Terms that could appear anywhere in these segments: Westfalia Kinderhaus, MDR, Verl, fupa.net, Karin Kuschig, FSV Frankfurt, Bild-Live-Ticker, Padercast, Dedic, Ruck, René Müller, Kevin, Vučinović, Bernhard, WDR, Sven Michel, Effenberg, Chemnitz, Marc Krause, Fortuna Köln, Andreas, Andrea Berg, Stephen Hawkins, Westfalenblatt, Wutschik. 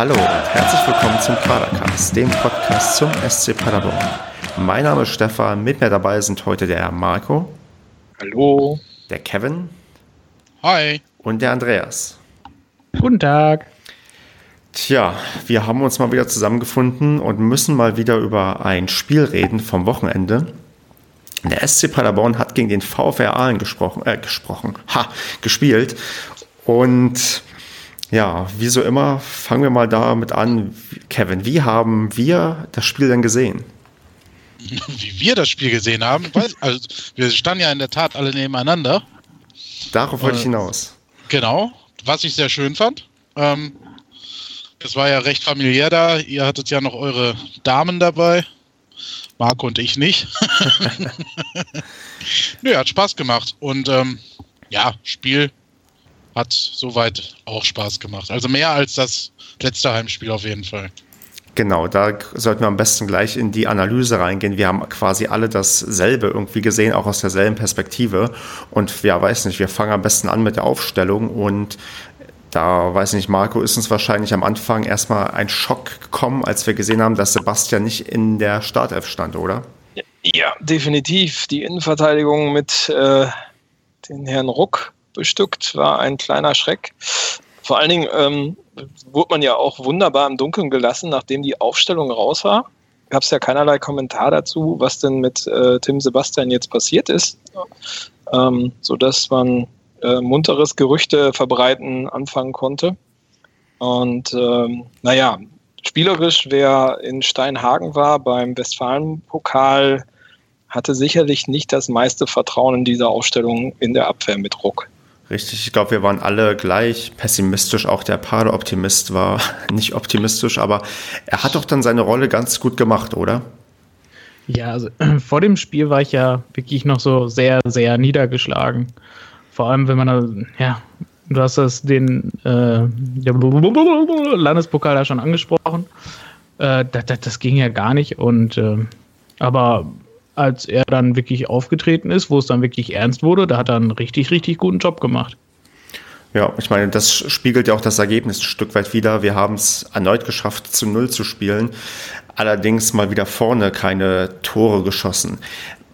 Hallo und herzlich willkommen zum Padercast, dem Podcast zum SC Paderborn. Mein Name ist Stefan, mit mir dabei sind heute der Marco. Hallo. Der Kevin. Hi. Und der Andreas. Guten Tag. Tja, wir haben uns mal wieder zusammengefunden und müssen mal wieder über ein Spiel reden vom Wochenende. Der SC Paderborn hat gegen den VfR Aalen gespielt. Und ja, wie so immer, fangen wir mal damit an. Kevin, wie haben wir das Spiel denn gesehen? Wie wir das Spiel gesehen haben? Also, wir standen ja in der Tat alle nebeneinander. Darauf wollte ich hinaus. Genau, was ich sehr schön fand. Es war ja recht familiär da. Ihr hattet ja noch eure Damen dabei. Marco und ich nicht. Nö, hat Spaß gemacht. Und Spiel hat soweit auch Spaß gemacht. Also mehr als das letzte Heimspiel auf jeden Fall. Genau, da sollten wir am besten gleich in die Analyse reingehen. Wir haben quasi alle dasselbe irgendwie gesehen, auch aus derselben Perspektive. Und ja, weiß nicht, wir fangen am besten an mit der Aufstellung. Und da, weiß nicht, Marco, ist uns wahrscheinlich am Anfang erstmal ein Schock gekommen, als wir gesehen haben, dass Sebastian nicht in der Startelf stand, oder? Ja, definitiv. Die Innenverteidigung mit den Herrn Ruck bestückt war ein kleiner Schreck. Vor allen Dingen wurde man ja auch wunderbar im Dunkeln gelassen, nachdem die Aufstellung raus war. Gab es ja keinerlei Kommentar dazu, was denn mit Tim Sebastian jetzt passiert ist, sodass man munteres Gerüchte verbreiten anfangen konnte. Und spielerisch, wer in Steinhagen war beim Westfalen-Pokal, hatte sicherlich nicht das meiste Vertrauen in diese Aufstellung in der Abwehr mit Ruck. Richtig, ich glaube, wir waren alle gleich pessimistisch, auch der Pader-Optimist war nicht optimistisch, aber er hat doch dann seine Rolle ganz gut gemacht, oder? Ja, also vor dem Spiel war ich ja wirklich noch so sehr, sehr niedergeschlagen. Vor allem, wenn man, ja, du hast das den Landespokal da schon angesprochen, das ging ja gar nicht. Und aber als er dann wirklich aufgetreten ist, wo es dann wirklich ernst wurde, da hat er einen richtig, richtig guten Job gemacht. Ja, ich meine, das spiegelt ja auch das Ergebnis ein Stück weit wider. Wir haben es erneut geschafft, 0 zu spielen, allerdings mal wieder vorne keine Tore geschossen.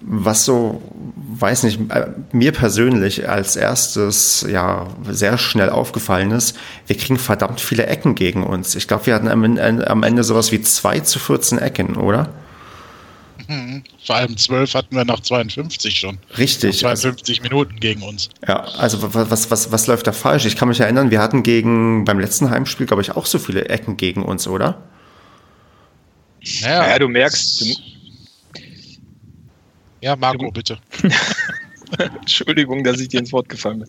Was so, weiß nicht, mir persönlich als erstes ja sehr schnell aufgefallen ist, wir kriegen verdammt viele Ecken gegen uns. Ich glaube, wir hatten am Ende sowas wie 2-14 Ecken, oder? Vor allem 12 hatten wir nach 52 schon. Richtig. Nach 52 Minuten gegen uns. Ja, also was läuft da falsch? Ich kann mich erinnern, wir hatten beim letzten Heimspiel, glaube ich, auch so viele Ecken gegen uns, oder? Ja, du merkst... Ja, Marco, bitte. Entschuldigung, dass ich dir ins Wort gefallen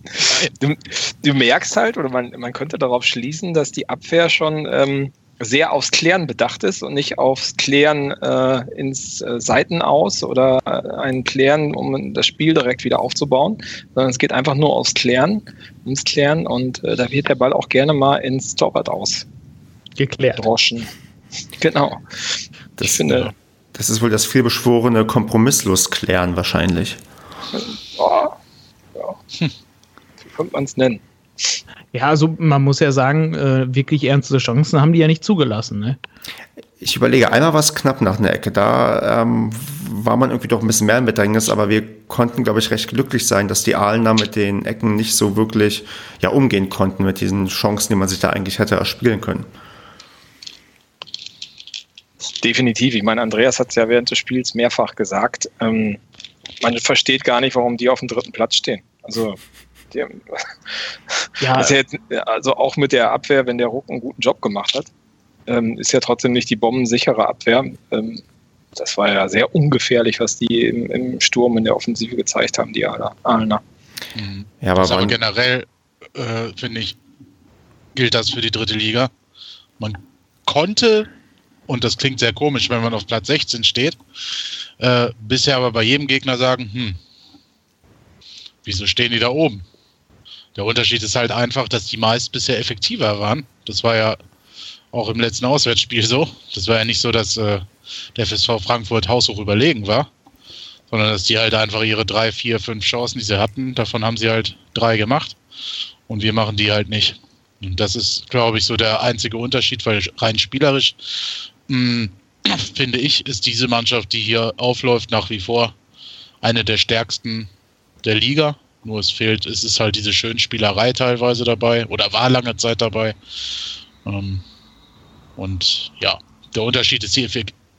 bin. Du merkst halt, oder man könnte darauf schließen, dass die Abwehr schon... sehr aufs Klären bedacht ist und nicht aufs Klären ins Seiten aus oder ein Klären, um das Spiel direkt wieder aufzubauen, sondern es geht einfach nur ums Klären und da wird der Ball auch gerne mal ins Torwart ausgedroschen. Genau. Das ist wohl das vielbeschworene Kompromisslos-Klären wahrscheinlich. Ja. So könnte man es nennen. Ja, also man muss ja sagen, wirklich ernste Chancen haben die ja nicht zugelassen, ne? Ich überlege, einmal war es knapp nach einer Ecke, da war man irgendwie doch ein bisschen mehr im Bedrängnis, aber wir konnten, glaube ich, recht glücklich sein, dass die Aalener mit den Ecken nicht so wirklich ja, umgehen konnten mit diesen Chancen, die man sich da eigentlich hätte erspielen können. Definitiv, ich meine, Andreas hat es ja während des Spiels mehrfach gesagt, man versteht gar nicht, warum die auf dem dritten Platz stehen, also... Ja. Ist ja jetzt, also auch mit der Abwehr, wenn der Ruck einen guten Job gemacht hat, ist ja trotzdem nicht die bombensichere Abwehr. Das war ja sehr ungefährlich, was die im Sturm in der Offensive gezeigt haben, die Aalener. Mhm. Ja, aber generell, finde ich, gilt das für die dritte Liga. Man konnte, und das klingt sehr komisch, wenn man auf Platz 16 steht, bisher aber bei jedem Gegner sagen, wieso stehen die da oben? Der Unterschied ist halt einfach, dass die meist bisher effektiver waren. Das war ja auch im letzten Auswärtsspiel so. Das war ja nicht so, dass der FSV Frankfurt haushoch überlegen war, sondern dass die halt einfach ihre 3, 4, 5 Chancen, die sie hatten, davon haben sie halt 3 gemacht und wir machen die halt nicht. Und das ist, glaube ich, so der einzige Unterschied, weil rein spielerisch, finde ich, ist diese Mannschaft, die hier aufläuft, nach wie vor eine der stärksten der Liga. Nur es ist halt diese Schönspielerei teilweise dabei oder war lange Zeit dabei. Und ja, der Unterschied ist die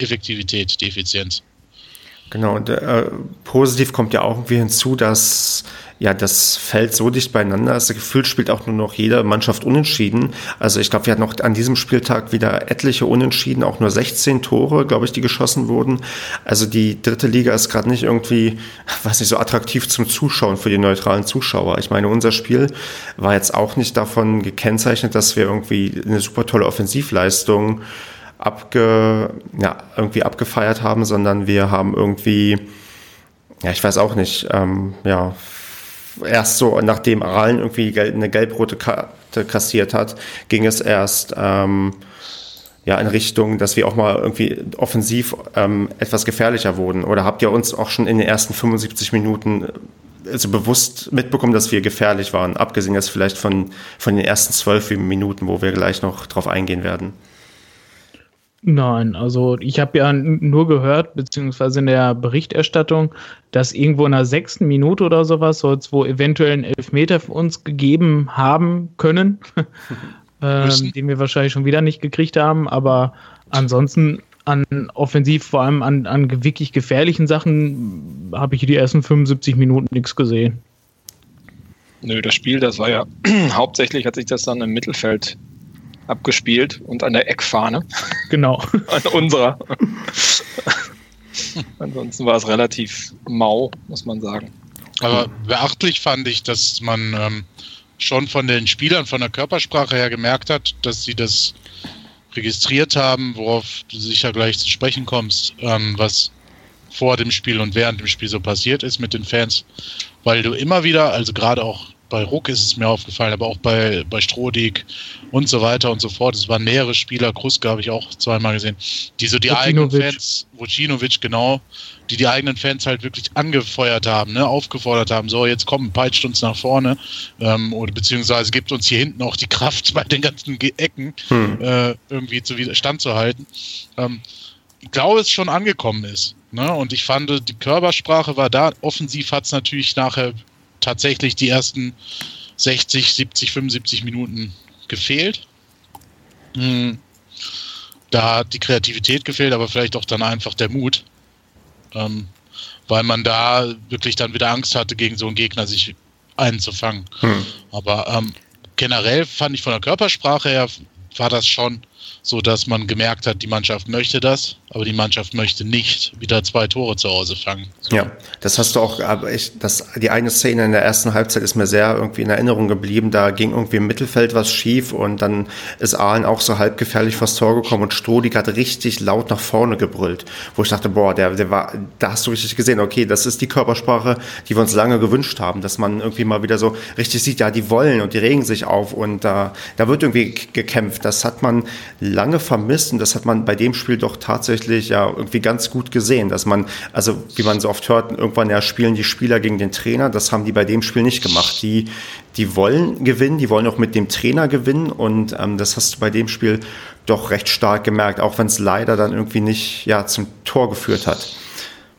Effektivität, die Effizienz. Genau, und positiv kommt ja auch irgendwie hinzu, dass ja das Feld so dicht beieinander ist. Gefühlt spielt auch nur noch jede Mannschaft unentschieden. Also ich glaube, wir hatten auch an diesem Spieltag wieder etliche Unentschieden, auch nur 16 Tore, glaube ich, die geschossen wurden. Also die dritte Liga ist gerade nicht irgendwie, weiß nicht, so attraktiv zum Zuschauen für die neutralen Zuschauer. Ich meine, unser Spiel war jetzt auch nicht davon gekennzeichnet, dass wir irgendwie eine super tolle Offensivleistung irgendwie abgefeiert haben, sondern wir haben irgendwie, ja, ich weiß auch nicht, erst so, nachdem Aalen irgendwie eine gelb-rote Karte kassiert hat, ging es erst in Richtung, dass wir auch mal irgendwie offensiv etwas gefährlicher wurden. Oder habt ihr uns auch schon in den ersten 75 Minuten also bewusst mitbekommen, dass wir gefährlich waren, abgesehen jetzt vielleicht von den ersten 12 Minuten, wo wir gleich noch drauf eingehen werden? Nein, also ich habe ja nur gehört, beziehungsweise in der Berichterstattung, dass irgendwo in der 6. Minute oder sowas soll es wo eventuell einen Elfmeter für uns gegeben haben können, den wir wahrscheinlich schon wieder nicht gekriegt haben, aber ansonsten an offensiv, vor allem an wirklich gefährlichen Sachen, habe ich die ersten 75 Minuten nichts gesehen. Nö, das Spiel, das war ja hauptsächlich, hat sich das dann im Mittelfeld abgespielt und an der Eckfahne. Genau. An unserer. Ansonsten war es relativ mau, muss man sagen. Aber beachtlich fand ich, dass man schon von den Spielern, von der Körpersprache her gemerkt hat, dass sie das registriert haben, worauf du sicher gleich zu sprechen kommst, was vor dem Spiel und während dem Spiel so passiert ist mit den Fans. Weil du immer wieder, also gerade auch bei Ruck ist es mir aufgefallen, aber auch bei Strohdiek und so weiter und so fort. Es waren mehrere Spieler, Kruska habe ich auch zweimal gesehen, die so die eigenen Fans, Vučinović, genau, die eigenen Fans halt wirklich angefeuert haben, ne, aufgefordert haben, so jetzt komm, peitscht uns nach vorne oder beziehungsweise gibt uns hier hinten auch die Kraft bei den ganzen Ecken irgendwie standzuhalten. Ich glaube, es schon angekommen ist. Ne? Und ich fand, die Körpersprache war da. Offensiv hat es natürlich nachher tatsächlich die ersten 60, 70, 75 Minuten gefehlt. Da hat die Kreativität gefehlt, aber vielleicht auch dann einfach der Mut, weil man da wirklich dann wieder Angst hatte, gegen so einen Gegner sich einzufangen. Aber generell fand ich von der Körpersprache her, war das schon so, dass man gemerkt hat, die Mannschaft möchte das, aber die Mannschaft möchte nicht wieder 2 Tore zu Hause fangen. So. Ja, das hast du auch, aber die eine Szene in der ersten Halbzeit ist mir sehr irgendwie in Erinnerung geblieben, da ging irgendwie im Mittelfeld was schief und dann ist Aalen auch so halb gefährlich vors Tor gekommen und Strohdiek hat richtig laut nach vorne gebrüllt, wo ich dachte, boah, der war, da hast du richtig gesehen, okay, das ist die Körpersprache, die wir uns lange gewünscht haben, dass man irgendwie mal wieder so richtig sieht, ja, die wollen und die regen sich auf und da wird irgendwie gekämpft, das hat man lange vermisst und das hat man bei dem Spiel doch tatsächlich ja irgendwie ganz gut gesehen, dass man, also wie man so oft hört, irgendwann ja spielen die Spieler gegen den Trainer, das haben die bei dem Spiel nicht gemacht. Die wollen gewinnen, die wollen auch mit dem Trainer gewinnen und das hast du bei dem Spiel doch recht stark gemerkt, auch wenn es leider dann irgendwie nicht ja zum Tor geführt hat.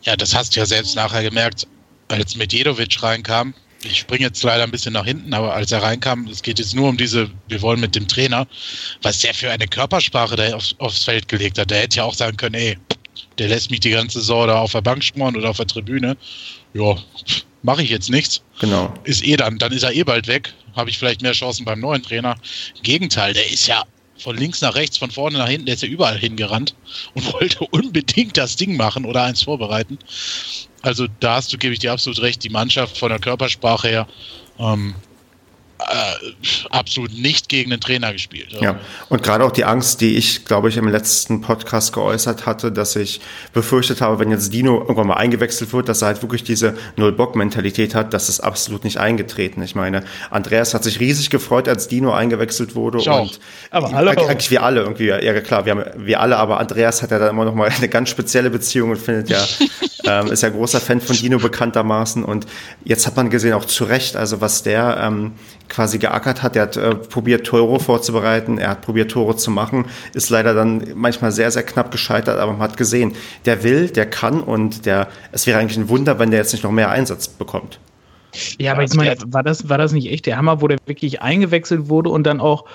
Ja, das hast du ja selbst nachher gemerkt, als Medjedović reinkam. Ich springe jetzt leider ein bisschen nach hinten, aber als er reinkam, es geht jetzt nur um diese, wir wollen mit dem Trainer, was der für eine Körpersprache da aufs Feld gelegt hat. Der hätte ja auch sagen können, der lässt mich die ganze Saison da auf der Bank schmoren oder auf der Tribüne. Ja, mache ich jetzt nichts. Genau. Ist dann ist er bald weg. Habe ich vielleicht mehr Chancen beim neuen Trainer. Im Gegenteil, der ist ja von links nach rechts, von vorne nach hinten, der ist ja überall hingerannt und wollte unbedingt das Ding machen oder eins vorbereiten. Also da gebe ich dir absolut recht, die Mannschaft von der Körpersprache her absolut nicht gegen den Trainer gespielt. Ja, und gerade auch die Angst, die ich, glaube ich, im letzten Podcast geäußert hatte, dass ich befürchtet habe, wenn jetzt Dino irgendwann mal eingewechselt wird, dass er halt wirklich diese Null-Bock-Mentalität hat, das ist absolut nicht eingetreten. Ich meine, Andreas hat sich riesig gefreut, als Dino eingewechselt wurde. Ich auch. Und aber alle eigentlich wir alle irgendwie, ja klar, wir alle, aber Andreas hat ja dann immer noch mal eine ganz spezielle Beziehung und findet ja, ist ja großer Fan von Dino bekanntermaßen und jetzt hat man gesehen, auch zu Recht, also was der quasi geackert hat. Er hat probiert, Tore vorzubereiten, er hat probiert, Tore zu machen, ist leider dann manchmal sehr, sehr knapp gescheitert, aber man hat gesehen, der will, der kann und es wäre eigentlich ein Wunder, wenn der jetzt nicht noch mehr Einsatz bekommt. Ja, aber ich meine, war das nicht echt der Hammer, wo der wirklich eingewechselt wurde und dann auch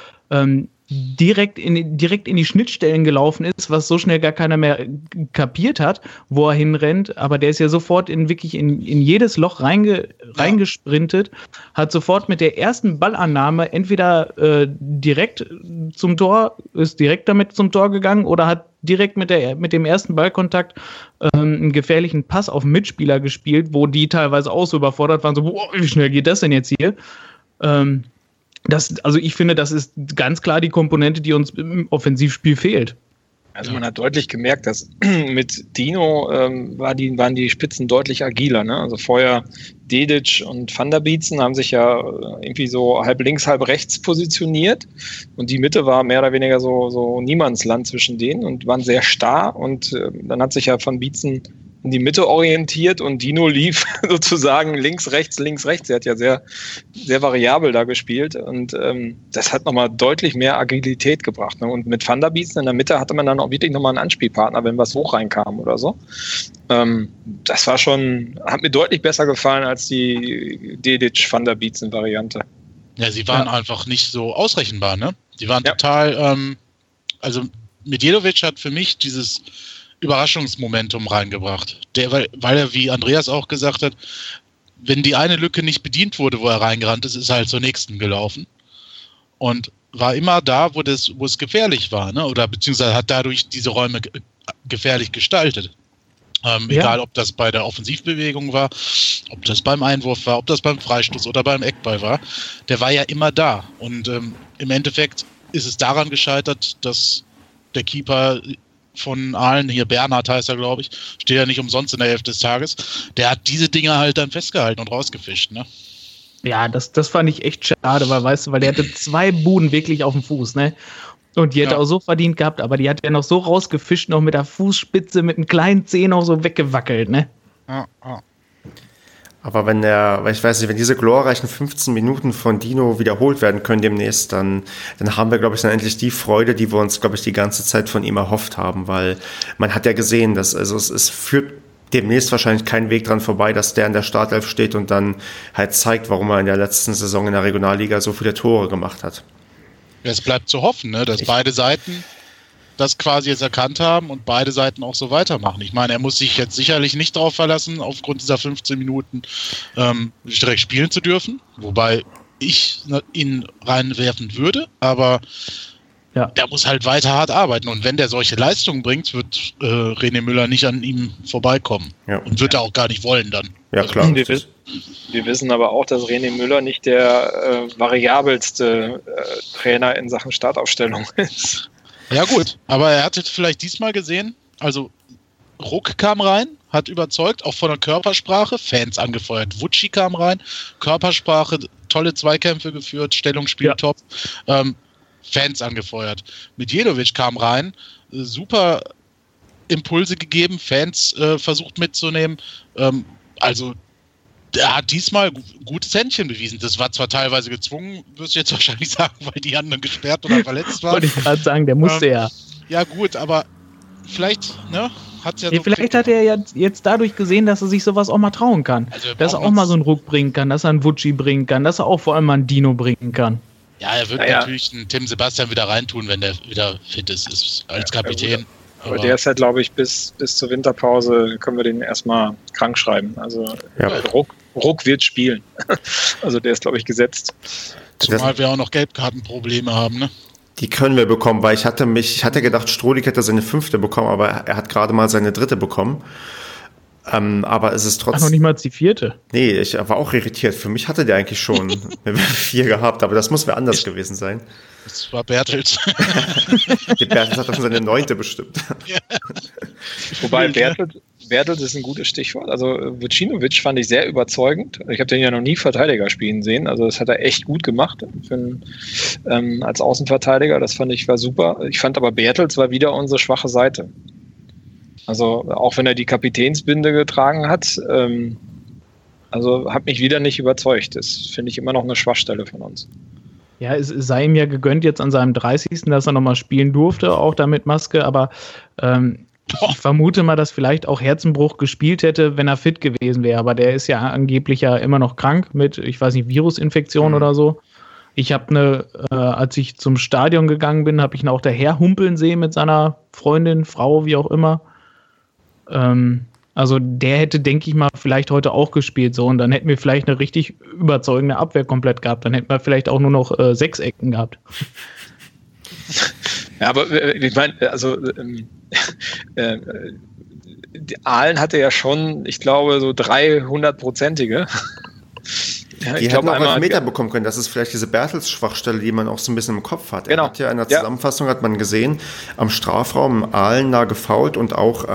direkt in die Schnittstellen gelaufen ist, was so schnell gar keiner mehr kapiert hat, wo er hinrennt, aber der ist ja sofort in jedes Loch reingesprintet, hat sofort mit der ersten Ballannahme entweder direkt zum Tor, ist direkt damit zum Tor gegangen oder hat direkt mit dem ersten Ballkontakt einen gefährlichen Pass auf Mitspieler gespielt, wo die teilweise auch so überfordert waren, so, boah, wie schnell geht das denn jetzt hier? Also ich finde, das ist ganz klar die Komponente, die uns im Offensivspiel fehlt. Also man hat deutlich gemerkt, dass mit Dino waren die Spitzen deutlich agiler. Ne? Also vorher Dedic und Van der Bietzen haben sich ja irgendwie so halb links, halb rechts positioniert. Und die Mitte war mehr oder weniger so Niemandsland zwischen denen und waren sehr starr. Und dann hat sich ja Van Bietzen in die Mitte orientiert und Dino lief sozusagen links, rechts. Er hat ja sehr, sehr variabel da gespielt und das hat nochmal deutlich mehr Agilität gebracht. Ne? Und mit Van der Bietzen in der Mitte hatte man dann auch wirklich nochmal einen Anspielpartner, wenn was hoch reinkam oder so. Das war schon, hat mir deutlich besser gefallen als die Dedic-Van der Bietzen-Variante. Ja, sie waren einfach nicht so ausrechenbar. Ne? Sie waren total, also Medjedović hat für mich dieses Überraschungsmomentum reingebracht. Weil er, wie Andreas auch gesagt hat, wenn die eine Lücke nicht bedient wurde, wo er reingerannt ist, ist er halt zur nächsten gelaufen. Und war immer da, wo es gefährlich war, ne? Oder beziehungsweise hat dadurch diese Räume gefährlich gestaltet. Egal, ob das bei der Offensivbewegung war, ob das beim Einwurf war, ob das beim Freistoß oder beim Eckball war. Der war ja immer da. Und im Endeffekt ist es daran gescheitert, dass der Keeper von Aalen, hier Bernhard heißt er, glaube ich, steht ja nicht umsonst in der Elf des Tages, der hat diese Dinger halt dann festgehalten und rausgefischt, ne? Ja, das fand ich echt schade, weil der hatte zwei Buden wirklich auf dem Fuß, ne? Und die hätte auch so verdient gehabt, aber die hat er noch so rausgefischt, noch mit der Fußspitze, mit einem kleinen Zeh noch so weggewackelt, ne? Ja, ja. Aber wenn diese glorreichen 15 Minuten von Dino wiederholt werden können demnächst, dann haben wir, glaube ich, dann endlich die Freude, die wir uns, glaube ich, die ganze Zeit von ihm erhofft haben, weil man hat ja gesehen, dass, also es führt demnächst wahrscheinlich keinen Weg dran vorbei, dass der in der Startelf steht und dann halt zeigt, warum er in der letzten Saison in der Regionalliga so viele Tore gemacht hat. Es bleibt zu hoffen, ne, dass beide Seiten das quasi jetzt erkannt haben und beide Seiten auch so weitermachen. Ich meine, er muss sich jetzt sicherlich nicht darauf verlassen, aufgrund dieser 15 Minuten direkt spielen zu dürfen, wobei ich ihn reinwerfen würde, aber der muss halt weiter hart arbeiten und wenn der solche Leistungen bringt, wird René Müller nicht an ihm vorbeikommen und wird er auch gar nicht wollen dann. Ja, klar. Also, wir wissen aber auch, dass René Müller nicht der variabelste Trainer in Sachen Startaufstellung ist. Ja gut, aber er hat jetzt vielleicht diesmal gesehen, also Ruck kam rein, hat überzeugt, auch von der Körpersprache, Fans angefeuert, Wutschik kam rein, Körpersprache, tolle Zweikämpfe geführt, Stellungsspiel top, Fans angefeuert. Medjedović kam rein, super Impulse gegeben, Fans versucht mitzunehmen, also er hat diesmal gutes Händchen bewiesen. Das war zwar teilweise gezwungen, wirst du jetzt wahrscheinlich sagen, weil die anderen gesperrt oder verletzt waren. Wollte ich gerade sagen, der musste ja. Ja gut, aber vielleicht, ne, hat's ja so vielleicht hat er ja jetzt dadurch gesehen, dass er sich sowas auch mal trauen kann. Also dass er auch mal so einen Ruck bringen kann, dass er einen Vucci bringen kann, dass er auch vor allem mal einen Dino bringen kann. Ja, er wird natürlich einen Tim Sebastian wieder reintun, wenn der wieder fit ist als Kapitän. Aber der ist halt, glaube ich, bis zur Winterpause können wir den erstmal krank schreiben. Also Ruck wird spielen. Also der ist, glaube ich, gesetzt. Zumal wir auch noch Gelbkartenprobleme haben, ne? Die können wir bekommen, weil ich hatte gedacht, Strohdiek hätte seine 5. bekommen, aber er hat gerade mal seine 3. bekommen. Aber es ist trotzdem. Noch nicht mal die 4. Nee, ich war auch irritiert. Für mich hatte der eigentlich schon eine 4 gehabt, aber das muss mir anders gewesen sein. Das war Bertels. Die Bertels hat doch schon seine 9. bestimmt. Ja. Wobei Bertels ist ein gutes Stichwort. Also Vučinović fand ich sehr überzeugend. Ich habe den ja noch nie Verteidiger spielen sehen. Also das hat er echt gut gemacht als Außenverteidiger. Das fand ich war super. Ich fand aber Bertels war wieder unsere schwache Seite. Also auch wenn er die Kapitänsbinde getragen hat, Also hat mich wieder nicht überzeugt. Das finde ich immer noch eine Schwachstelle von uns. Ja, es sei ihm ja gegönnt jetzt an seinem 30. dass er nochmal spielen durfte, auch da mit Maske, aber ich vermute mal, dass vielleicht auch Herzenbruch gespielt hätte, wenn er fit gewesen wäre, aber der ist ja angeblich ja immer noch krank mit, ich weiß nicht, Virusinfektion oder so. Ich habe als ich zum Stadion gegangen bin, habe ich ihn auch daher humpeln sehen mit seiner Freundin, Frau, wie auch immer. Also der hätte, denke ich mal, vielleicht heute auch gespielt so und dann hätten wir vielleicht eine richtig überzeugende Abwehr komplett gehabt. Dann hätten wir vielleicht auch nur noch 6 Ecken gehabt. Ja, aber ich meine, also Aalen hatte ja schon, ich glaube, so 300-prozentige. Ja, die hätten auch einen Meter bekommen können. Das ist vielleicht diese Bertels-Schwachstelle, die man auch so ein bisschen im Kopf hat. Genau. Er hat ja in der Zusammenfassung, hat man gesehen, am Strafraum Aalen da gefoult und auch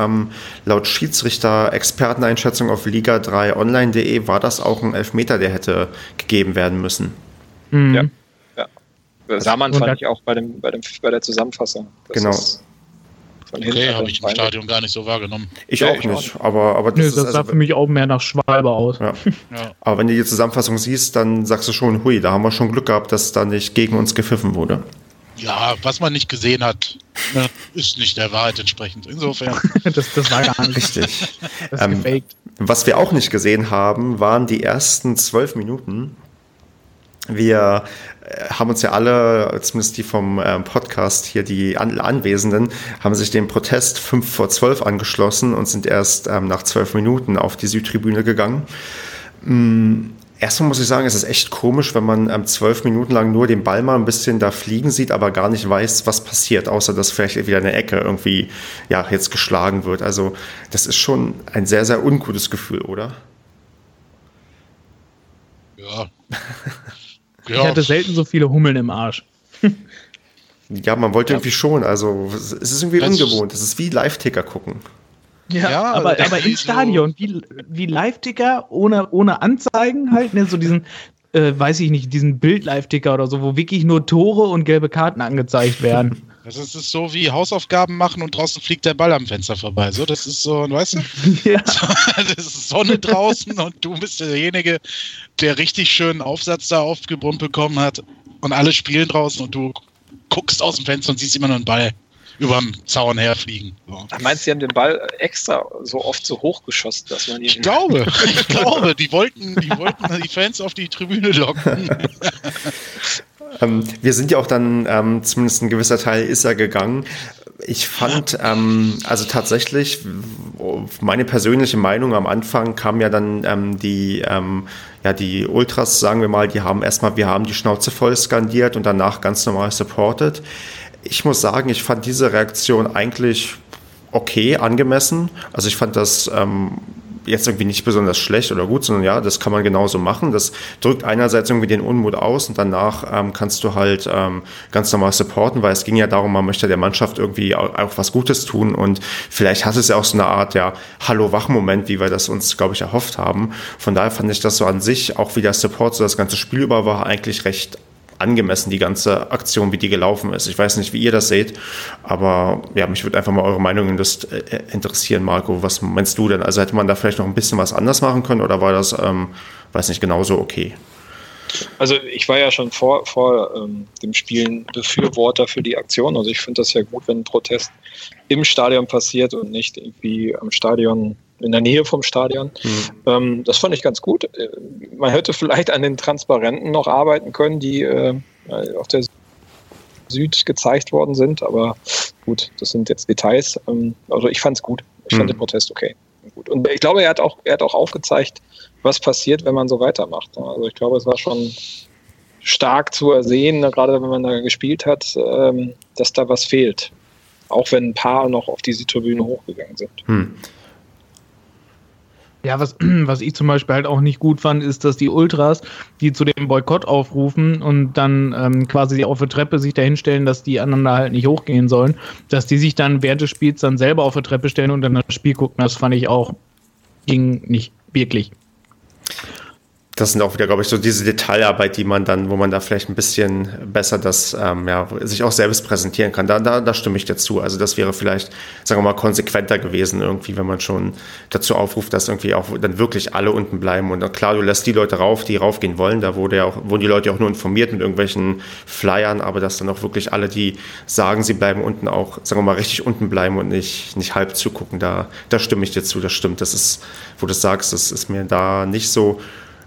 laut Schiedsrichter-Experteneinschätzung auf liga3online.de war das auch ein Elfmeter, der hätte gegeben werden müssen. Mhm. Ja. Das sah man, fand ich, auch bei der Zusammenfassung. Das genau. Okay, habe ich im Stadion gar nicht so wahrgenommen. Ich auch nicht. Aber das sah also für mich auch mehr nach Schwalbe aus. Ja. Ja. Aber wenn du die Zusammenfassung siehst, dann sagst du schon, hui, da haben wir schon Glück gehabt, dass da nicht gegen uns gepfiffen wurde. Ja, was man nicht gesehen hat, ist nicht der Wahrheit entsprechend. Insofern. das war gar nicht richtig. Das ist gefaked. Was wir auch nicht gesehen haben, waren die ersten 12 Minuten. Wir haben uns ja alle, zumindest die vom Podcast hier, die Anwesenden, haben sich dem Protest 11:55 angeschlossen und sind erst nach 12 Minuten auf die Südtribüne gegangen. Erstmal muss ich sagen, es ist echt komisch, wenn man 12 Minuten lang nur den Ball mal ein bisschen da fliegen sieht, aber gar nicht weiß, was passiert, außer dass vielleicht wieder eine Ecke irgendwie ja jetzt geschlagen wird. Also das ist schon ein sehr, sehr ungutes Gefühl, oder? Ja. Ich hatte selten so viele Hummeln im Arsch. Ja, man wollte irgendwie schon. Also es ist irgendwie ungewohnt. Es ist wie Live-Ticker gucken. Ja, aber im Stadion. Wie Live-Ticker ohne Anzeigen halt. Ne? So diesen, weiß ich nicht, diesen Bild-Live-Ticker oder so, wo wirklich nur Tore und gelbe Karten angezeigt werden. Das ist so wie Hausaufgaben machen und draußen fliegt der Ball am Fenster vorbei. So, das ist so, weißt du? Ja. Das ist Sonne draußen und du bist derjenige, der richtig schönen Aufsatz da aufgebrummt bekommen hat und alle spielen draußen und du guckst aus dem Fenster und siehst immer nur einen Ball über dem Zaun herfliegen. So. Meinst du, die haben den Ball extra so oft so hoch geschossen, dass man ihn... Ich glaube, die wollten die Fans auf die Tribüne locken. Wir sind ja auch dann, zumindest ein gewisser Teil ist er gegangen. Ich fand, also tatsächlich, meine persönliche Meinung am Anfang kam ja dann die Ultras, sagen wir mal, die haben erstmal, wir haben die Schnauze voll skandiert und danach ganz normal supported. Ich muss sagen, ich fand diese Reaktion eigentlich okay, angemessen. Also ich fand das... jetzt irgendwie nicht besonders schlecht oder gut, sondern ja, das kann man genauso machen. Das drückt einerseits irgendwie den Unmut aus und danach kannst du halt ganz normal supporten, weil es ging ja darum, man möchte der Mannschaft irgendwie auch was Gutes tun und vielleicht hat es ja auch so eine Art, ja, Hallo-Wach-Moment, wie wir das uns, glaube ich, erhofft haben. Von daher fand ich das so an sich, auch wie der Support so das ganze Spiel über war, eigentlich recht angemessen, die ganze Aktion, wie die gelaufen ist. Ich weiß nicht, wie ihr das seht, aber ja, mich würde einfach mal eure Meinung interessieren, Marco. Was meinst du denn? Also hätte man da vielleicht noch ein bisschen was anders machen können oder war das, weiß nicht, genauso okay? Also ich war ja schon vor dem Spielen Befürworter für die Aktion. Also ich finde das ja gut, wenn ein Protest im Stadion passiert und nicht irgendwie am Stadion, in der Nähe vom Stadion. Das fand ich ganz gut. Man hätte vielleicht an den Transparenten noch arbeiten können, die auf der Süd gezeigt worden sind, aber gut, das sind jetzt Details. Also ich fand es gut. Ich fand den Protest okay. Gut. Und ich glaube, er hat auch aufgezeigt, was passiert, wenn man so weitermacht. Also ich glaube, es war schon stark zu ersehen, gerade wenn man da gespielt hat, dass da was fehlt. Auch wenn ein paar noch auf diese Tribüne hochgegangen sind. Ja, was ich zum Beispiel halt auch nicht gut fand, ist, dass die Ultras, die zu dem Boykott aufrufen und dann quasi auf der Treppe sich dahinstellen, dass die anderen da halt nicht hochgehen sollen, dass die sich dann während des Spiels dann selber auf der Treppe stellen und dann das Spiel gucken. Das fand ich auch, ging nicht wirklich. das sind auch wieder, glaube ich, so diese Detailarbeit, die man dann, wo man da vielleicht ein bisschen besser das, sich auch selbst präsentieren kann. Da stimme ich dazu. Also das wäre vielleicht, sagen wir mal, konsequenter gewesen irgendwie, wenn man schon dazu aufruft, dass irgendwie auch dann wirklich alle unten bleiben. Und klar, du lässt die Leute rauf, die raufgehen wollen. Da wurden die Leute auch nur informiert mit irgendwelchen Flyern, aber dass dann auch wirklich alle, die sagen, sie bleiben unten auch, sagen wir mal, richtig unten bleiben und nicht halb zugucken. Da stimme ich dir zu, das stimmt. Das ist, wo du sagst, das ist mir da nicht so...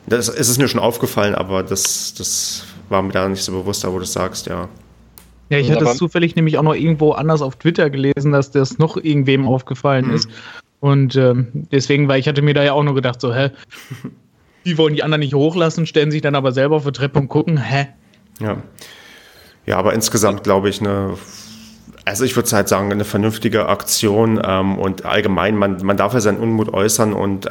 Es ist mir schon aufgefallen, aber das war mir da nicht so bewusst, da wo du es sagst, ja. Ja, ich hatte es zufällig nämlich auch noch irgendwo anders auf Twitter gelesen, dass das noch irgendwem aufgefallen ist. Und deswegen, weil ich hatte mir da ja auch nur gedacht, so, die wollen die anderen nicht hochlassen, stellen sich dann aber selber auf die Treppe und gucken, Ja, aber insgesamt glaube ich, also ich würde halt sagen, eine vernünftige Aktion und allgemein, man darf ja seinen Unmut äußern und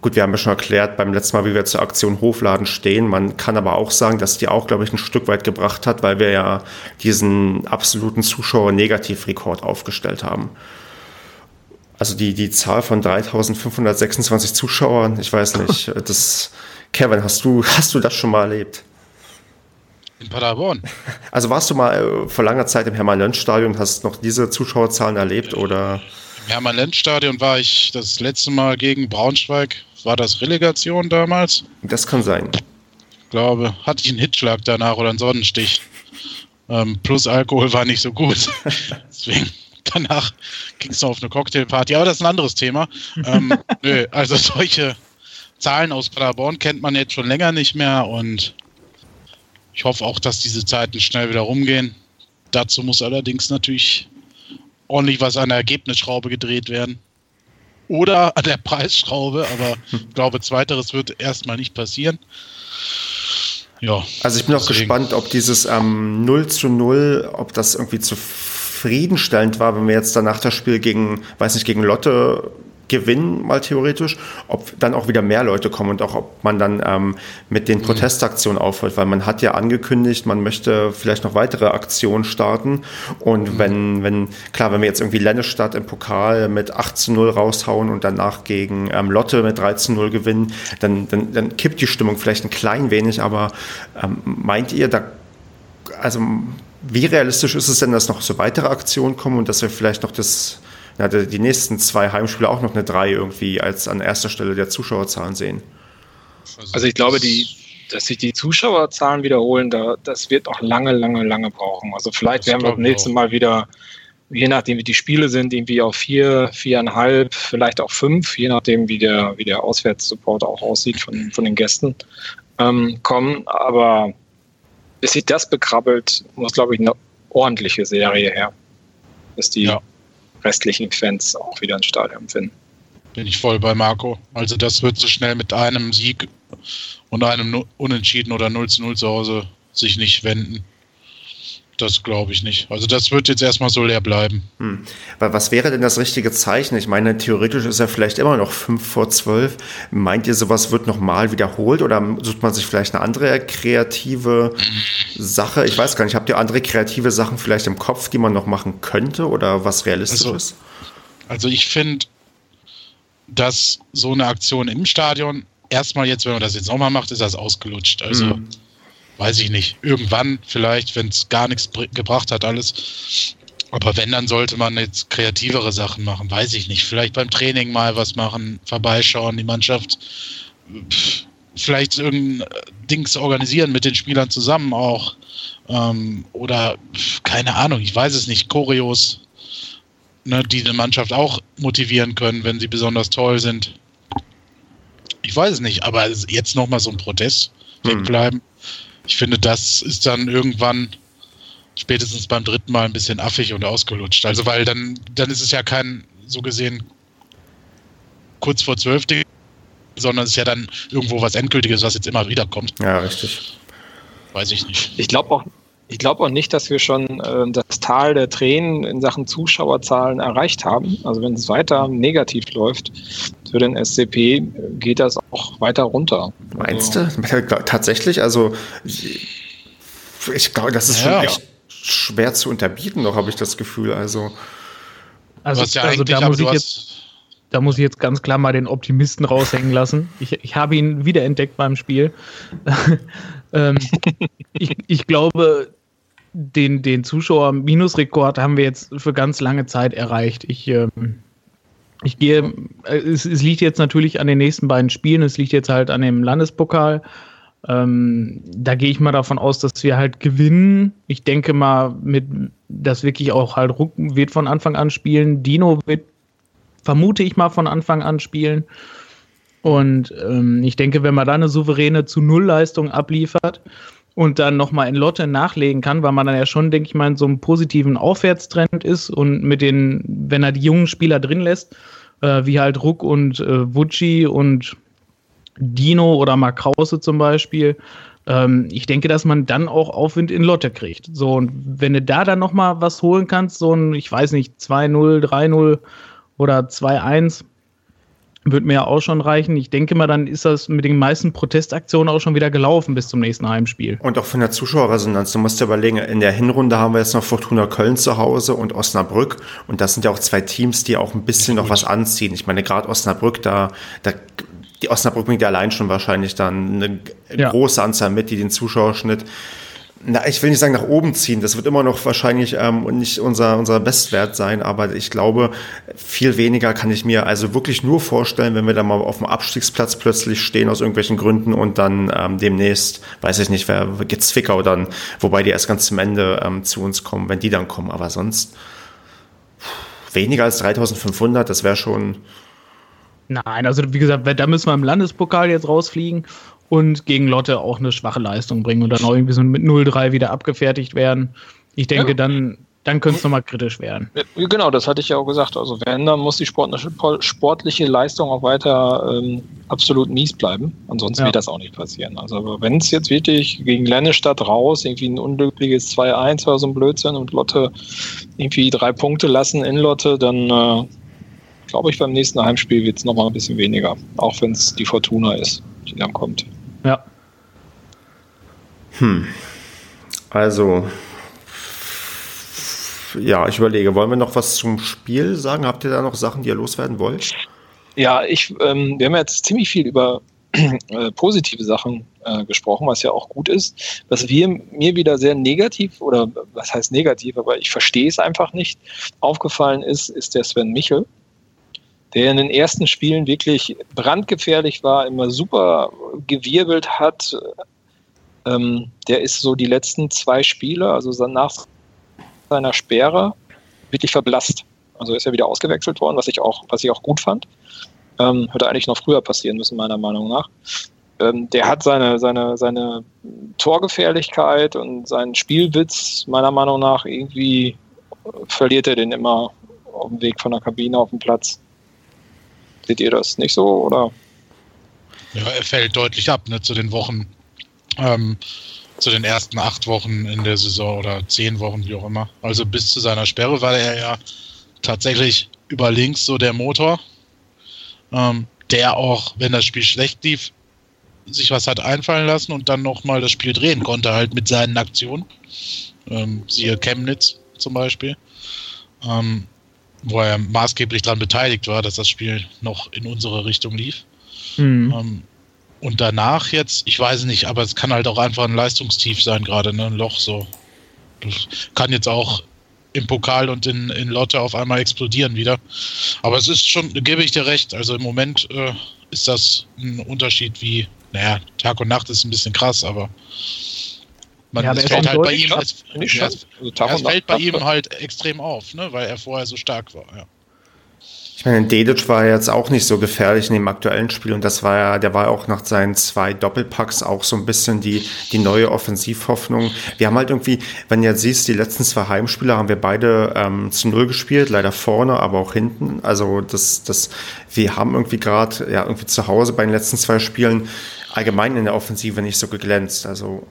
gut, wir haben ja schon erklärt beim letzten Mal, wie wir zur Aktion Hofladen stehen. Man kann aber auch sagen, dass die auch, glaube ich, ein Stück weit gebracht hat, weil wir ja diesen absoluten Zuschauer-Negativ-Rekord aufgestellt haben. Also die Zahl von 3.526 Zuschauern, ich weiß nicht, das, Kevin, hast du das schon mal erlebt? In Paderborn. Also warst du mal vor langer Zeit im Hermann-Löns-Stadion und hast noch diese Zuschauerzahlen erlebt, oder? Im Hermann-Löns-Stadion war ich das letzte Mal gegen Braunschweig. War das Relegation damals? Das kann sein. Ich glaube, hatte ich einen Hitzschlag danach oder einen Sonnenstich. Plus Alkohol war nicht so gut. Deswegen danach ging es noch auf eine Cocktailparty. Aber das ist ein anderes Thema. Also solche Zahlen aus Paderborn kennt man jetzt schon länger nicht mehr und ich hoffe auch, dass diese Zeiten schnell wieder rumgehen. Dazu muss allerdings natürlich ordentlich was an der Ergebnisschraube gedreht werden. Oder an der Preisschraube, aber ich glaube, zweiteres wird erstmal nicht passieren. Ja. Also ich bin auch gespannt, ob dieses 0:0, ob das irgendwie zufriedenstellend war, wenn wir jetzt danach das Spiel gegen Lotte gewinnen, mal theoretisch, ob dann auch wieder mehr Leute kommen und auch ob man dann mit den Protestaktionen aufhört, weil man hat ja angekündigt, man möchte vielleicht noch weitere Aktionen starten und wenn wir jetzt irgendwie Lennestadt im Pokal mit 8:0 raushauen und danach gegen Lotte mit 13:0 gewinnen, dann kippt die Stimmung vielleicht ein klein wenig, aber meint ihr, wie realistisch ist es denn, dass noch so weitere Aktionen kommen und dass wir vielleicht noch die nächsten zwei Heimspiele auch noch eine 3 irgendwie als an erster Stelle der Zuschauerzahlen sehen? Also ich glaube, dass sich die Zuschauerzahlen wiederholen, das wird noch lange, lange, lange brauchen. Also vielleicht werden wir beim nächsten Mal wieder, je nachdem wie die Spiele sind, irgendwie auf 4, 4,5, vielleicht auch 5, je nachdem wie der Auswärtssupport auch aussieht von den Gästen, kommen. Aber bis sich das bekrabbelt, muss, glaube ich, eine ordentliche Serie her, dass die restlichen Fans auch wieder ein Stadion finden. Bin ich voll bei Marco. Also das wird so schnell mit einem Sieg und einem Unentschieden oder 0:0 zu Hause sich nicht wenden. Das glaube ich nicht. Also das wird jetzt erstmal so leer bleiben. Aber was wäre denn das richtige Zeichen? Ich meine, theoretisch ist ja vielleicht immer noch 5:12. Meint ihr, sowas wird nochmal wiederholt oder sucht man sich vielleicht eine andere kreative Sache? Ich weiß gar nicht, habt ihr andere kreative Sachen vielleicht im Kopf, die man noch machen könnte oder was realistisch ist? Also ich finde, dass so eine Aktion im Stadion, erstmal jetzt, wenn man das jetzt nochmal macht, ist das ausgelutscht. Also weiß ich nicht, irgendwann vielleicht, wenn es gar nichts gebracht hat alles, aber wenn, dann sollte man jetzt kreativere Sachen machen, weiß ich nicht, vielleicht beim Training mal was machen, vorbeischauen, die Mannschaft, vielleicht irgendein Dings organisieren mit den Spielern zusammen auch, oder keine Ahnung, ich weiß es nicht, Choreos, die eine Mannschaft auch motivieren können, wenn sie besonders toll sind. Ich weiß es nicht, aber jetzt nochmal so ein Protest wegbleiben. Ich finde, das ist dann irgendwann spätestens beim dritten Mal ein bisschen affig und ausgelutscht. Also weil dann ist es ja kein, so gesehen, 11:45, sondern es ist ja dann irgendwo was Endgültiges, was jetzt immer wieder kommt. Ja, richtig. Weiß ich nicht. Ich glaube auch nicht, dass wir schon das Tal der Tränen in Sachen Zuschauerzahlen erreicht haben. Also wenn es weiter negativ läuft für den SCP, geht das auch weiter runter. Meinst du? Tatsächlich? Also ich glaube, das ist schon echt schwer zu unterbieten, noch habe ich das Gefühl. Also, also, ja, also da muss ich jetzt... Da muss ich jetzt ganz klar mal den Optimisten raushängen lassen. Ich habe ihn wiederentdeckt beim Spiel. Ich glaube, den Zuschauer-Minus-Rekord haben wir jetzt für ganz lange Zeit erreicht. Ich gehe, es liegt jetzt natürlich an den nächsten beiden Spielen, es liegt jetzt halt an dem Landespokal. Da gehe ich mal davon aus, dass wir halt gewinnen. Ich denke mal, dass wirklich auch halt Ruck wird von Anfang an spielen. Dino wird, vermute ich mal, von Anfang an spielen. Und ich denke, wenn man da eine souveräne zu Null-Leistung abliefert und dann nochmal in Lotte nachlegen kann, weil man dann ja schon, denke ich mal, in so einem positiven Aufwärtstrend ist und wenn er die jungen Spieler drin lässt, wie halt Ruck und Vucci und Dino oder Marc Krause zum Beispiel, ich denke, dass man dann auch Aufwind in Lotte kriegt. So, und wenn du da dann nochmal was holen kannst, so ein, ich weiß nicht, 2-0, 3-0 oder 2-1, würde mir ja auch schon reichen. Ich denke mal, dann ist das mit den meisten Protestaktionen auch schon wieder gelaufen bis zum nächsten Heimspiel. Und auch von der Zuschauerresonanz. Du musst dir überlegen, in der Hinrunde haben wir jetzt noch Fortuna Köln zu Hause und Osnabrück. Und das sind ja auch zwei Teams, die auch ein bisschen noch was anziehen. Ich meine, gerade Osnabrück, die Osnabrück bringt ja allein schon wahrscheinlich dann eine große Anzahl mit, die den Zuschauerschnitt, ich will nicht sagen nach oben ziehen, das wird immer noch wahrscheinlich nicht unser Bestwert sein, aber ich glaube, viel weniger kann ich mir also wirklich nur vorstellen, wenn wir da mal auf dem Abstiegsplatz plötzlich stehen aus irgendwelchen Gründen und dann demnächst, weiß ich nicht, wer geht Zwickau dann, wobei die erst ganz zum Ende zu uns kommen, wenn die dann kommen, aber sonst weniger als 3.500, das wäre schon... Nein, also wie gesagt, da müssen wir im Landespokal jetzt rausfliegen und gegen Lotte auch eine schwache Leistung bringen und dann auch irgendwie so mit 0-3 wieder abgefertigt werden. Ich denke, dann könnte es nochmal kritisch werden. Genau, das hatte ich ja auch gesagt. Also wenn, dann muss die sportliche Leistung auch weiter absolut mies bleiben. Ansonsten wird das auch nicht passieren. Also wenn es jetzt wirklich gegen Lennestadt raus, irgendwie ein unglückliches 2-1 oder so ein Blödsinn und Lotte irgendwie 3 Punkte lassen in Lotte, dann... glaube ich, beim nächsten Heimspiel wird es nochmal ein bisschen weniger, auch wenn es die Fortuna ist, die dann kommt. Ja. Also, ja, ich überlege, wollen wir noch was zum Spiel sagen? Habt ihr da noch Sachen, die ihr loswerden wollt? Ja, wir haben jetzt ziemlich viel über positive Sachen gesprochen, was ja auch gut ist. Was mir wieder sehr negativ, oder was heißt negativ, aber ich verstehe es einfach nicht, aufgefallen ist der Sven Michel, der in den ersten Spielen wirklich brandgefährlich war, immer super gewirbelt hat. Der ist so die letzten 2 Spiele, also nach seiner Sperre, wirklich verblasst. Also ist er wieder ausgewechselt worden, was ich auch gut fand. Hätte eigentlich noch früher passieren müssen, meiner Meinung nach. Der hat seine Torgefährlichkeit und seinen Spielwitz, meiner Meinung nach, irgendwie verliert er den immer auf dem Weg von der Kabine auf den Platz. Seht ihr das nicht so, oder? Ja, er fällt deutlich ab, ne, zu den Wochen, zu den ersten 8 Wochen in der Saison oder 10 Wochen, wie auch immer. Also bis zu seiner Sperre war er ja tatsächlich über links so der Motor, der auch, wenn das Spiel schlecht lief, sich was hat einfallen lassen und dann nochmal das Spiel drehen konnte, halt mit seinen Aktionen. Siehe Chemnitz zum Beispiel. Wo er maßgeblich daran beteiligt war, dass das Spiel noch in unsere Richtung lief. Und danach jetzt, ich weiß nicht, aber es kann halt auch einfach ein Leistungstief sein gerade, ne? Ein Loch so. Das kann jetzt auch im Pokal und in Lotte auf einmal explodieren wieder. Aber es ist schon, gebe ich dir recht, also im Moment ist das ein Unterschied wie, Tag und Nacht ist ein bisschen krass, aber es fällt halt bei ihm, halt extrem auf, ne, weil er vorher so stark war. Ja. Ich meine, Dedic war jetzt auch nicht so gefährlich in dem aktuellen Spiel und das war ja, der war auch nach seinen 2 Doppelpacks auch so ein bisschen die neue Offensivhoffnung. Wir haben halt irgendwie, wenn du jetzt siehst, die letzten 2 Heimspiele haben wir beide 0-0 gespielt, leider vorne, aber auch hinten. Also wir haben irgendwie gerade irgendwie zu Hause bei den letzten 2 Spielen allgemein in der Offensive nicht so geglänzt. Also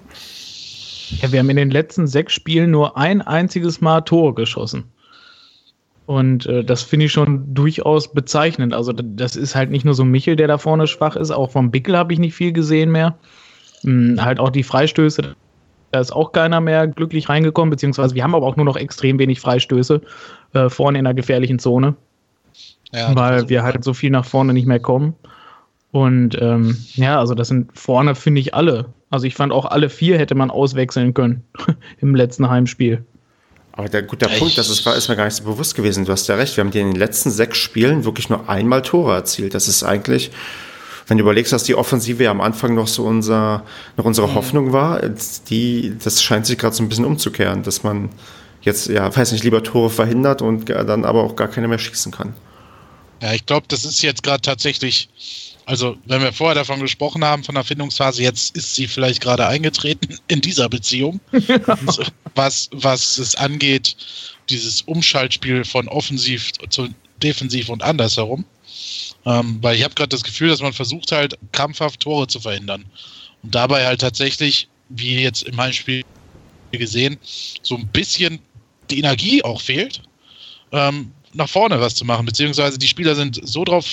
ja, wir haben in den letzten 6 Spielen nur ein einziges Mal Tore geschossen. Und das finde ich schon durchaus bezeichnend. Also das ist halt nicht nur so Michel, der da vorne schwach ist. Auch vom Bickel habe ich nicht viel gesehen mehr. Halt auch die Freistöße, da ist auch keiner mehr glücklich reingekommen. Beziehungsweise wir haben aber auch nur noch extrem wenig Freistöße vorne in der gefährlichen Zone. Ja, weil wir halt so viel nach vorne nicht mehr kommen. Und ja, also das sind vorne, finde ich, alle. Also ich fand auch, alle vier hätte man auswechseln können im letzten Heimspiel. Aber der guter Punkt, das ist mir gar nicht so bewusst gewesen. Du hast ja recht, wir haben dir in den letzten 6 Spielen wirklich nur einmal Tore erzielt. Das ist eigentlich, wenn du überlegst, dass die Offensive ja am Anfang noch so unsere Hoffnung war, das scheint sich gerade so ein bisschen umzukehren, dass man jetzt, ja, weiß nicht, lieber Tore verhindert und dann aber auch gar keine mehr schießen kann. Ja, ich glaube, das ist jetzt gerade tatsächlich, also wenn wir vorher davon gesprochen haben, von der Findungsphase, jetzt ist sie vielleicht gerade eingetreten in dieser Beziehung. Was es angeht, dieses Umschaltspiel von offensiv zu defensiv und andersherum. Weil ich habe gerade das Gefühl, dass man versucht halt krampfhaft Tore zu verhindern. Und dabei halt tatsächlich, wie jetzt im Heimspiel gesehen, so ein bisschen die Energie auch fehlt, nach vorne was zu machen. Beziehungsweise die Spieler sind so drauf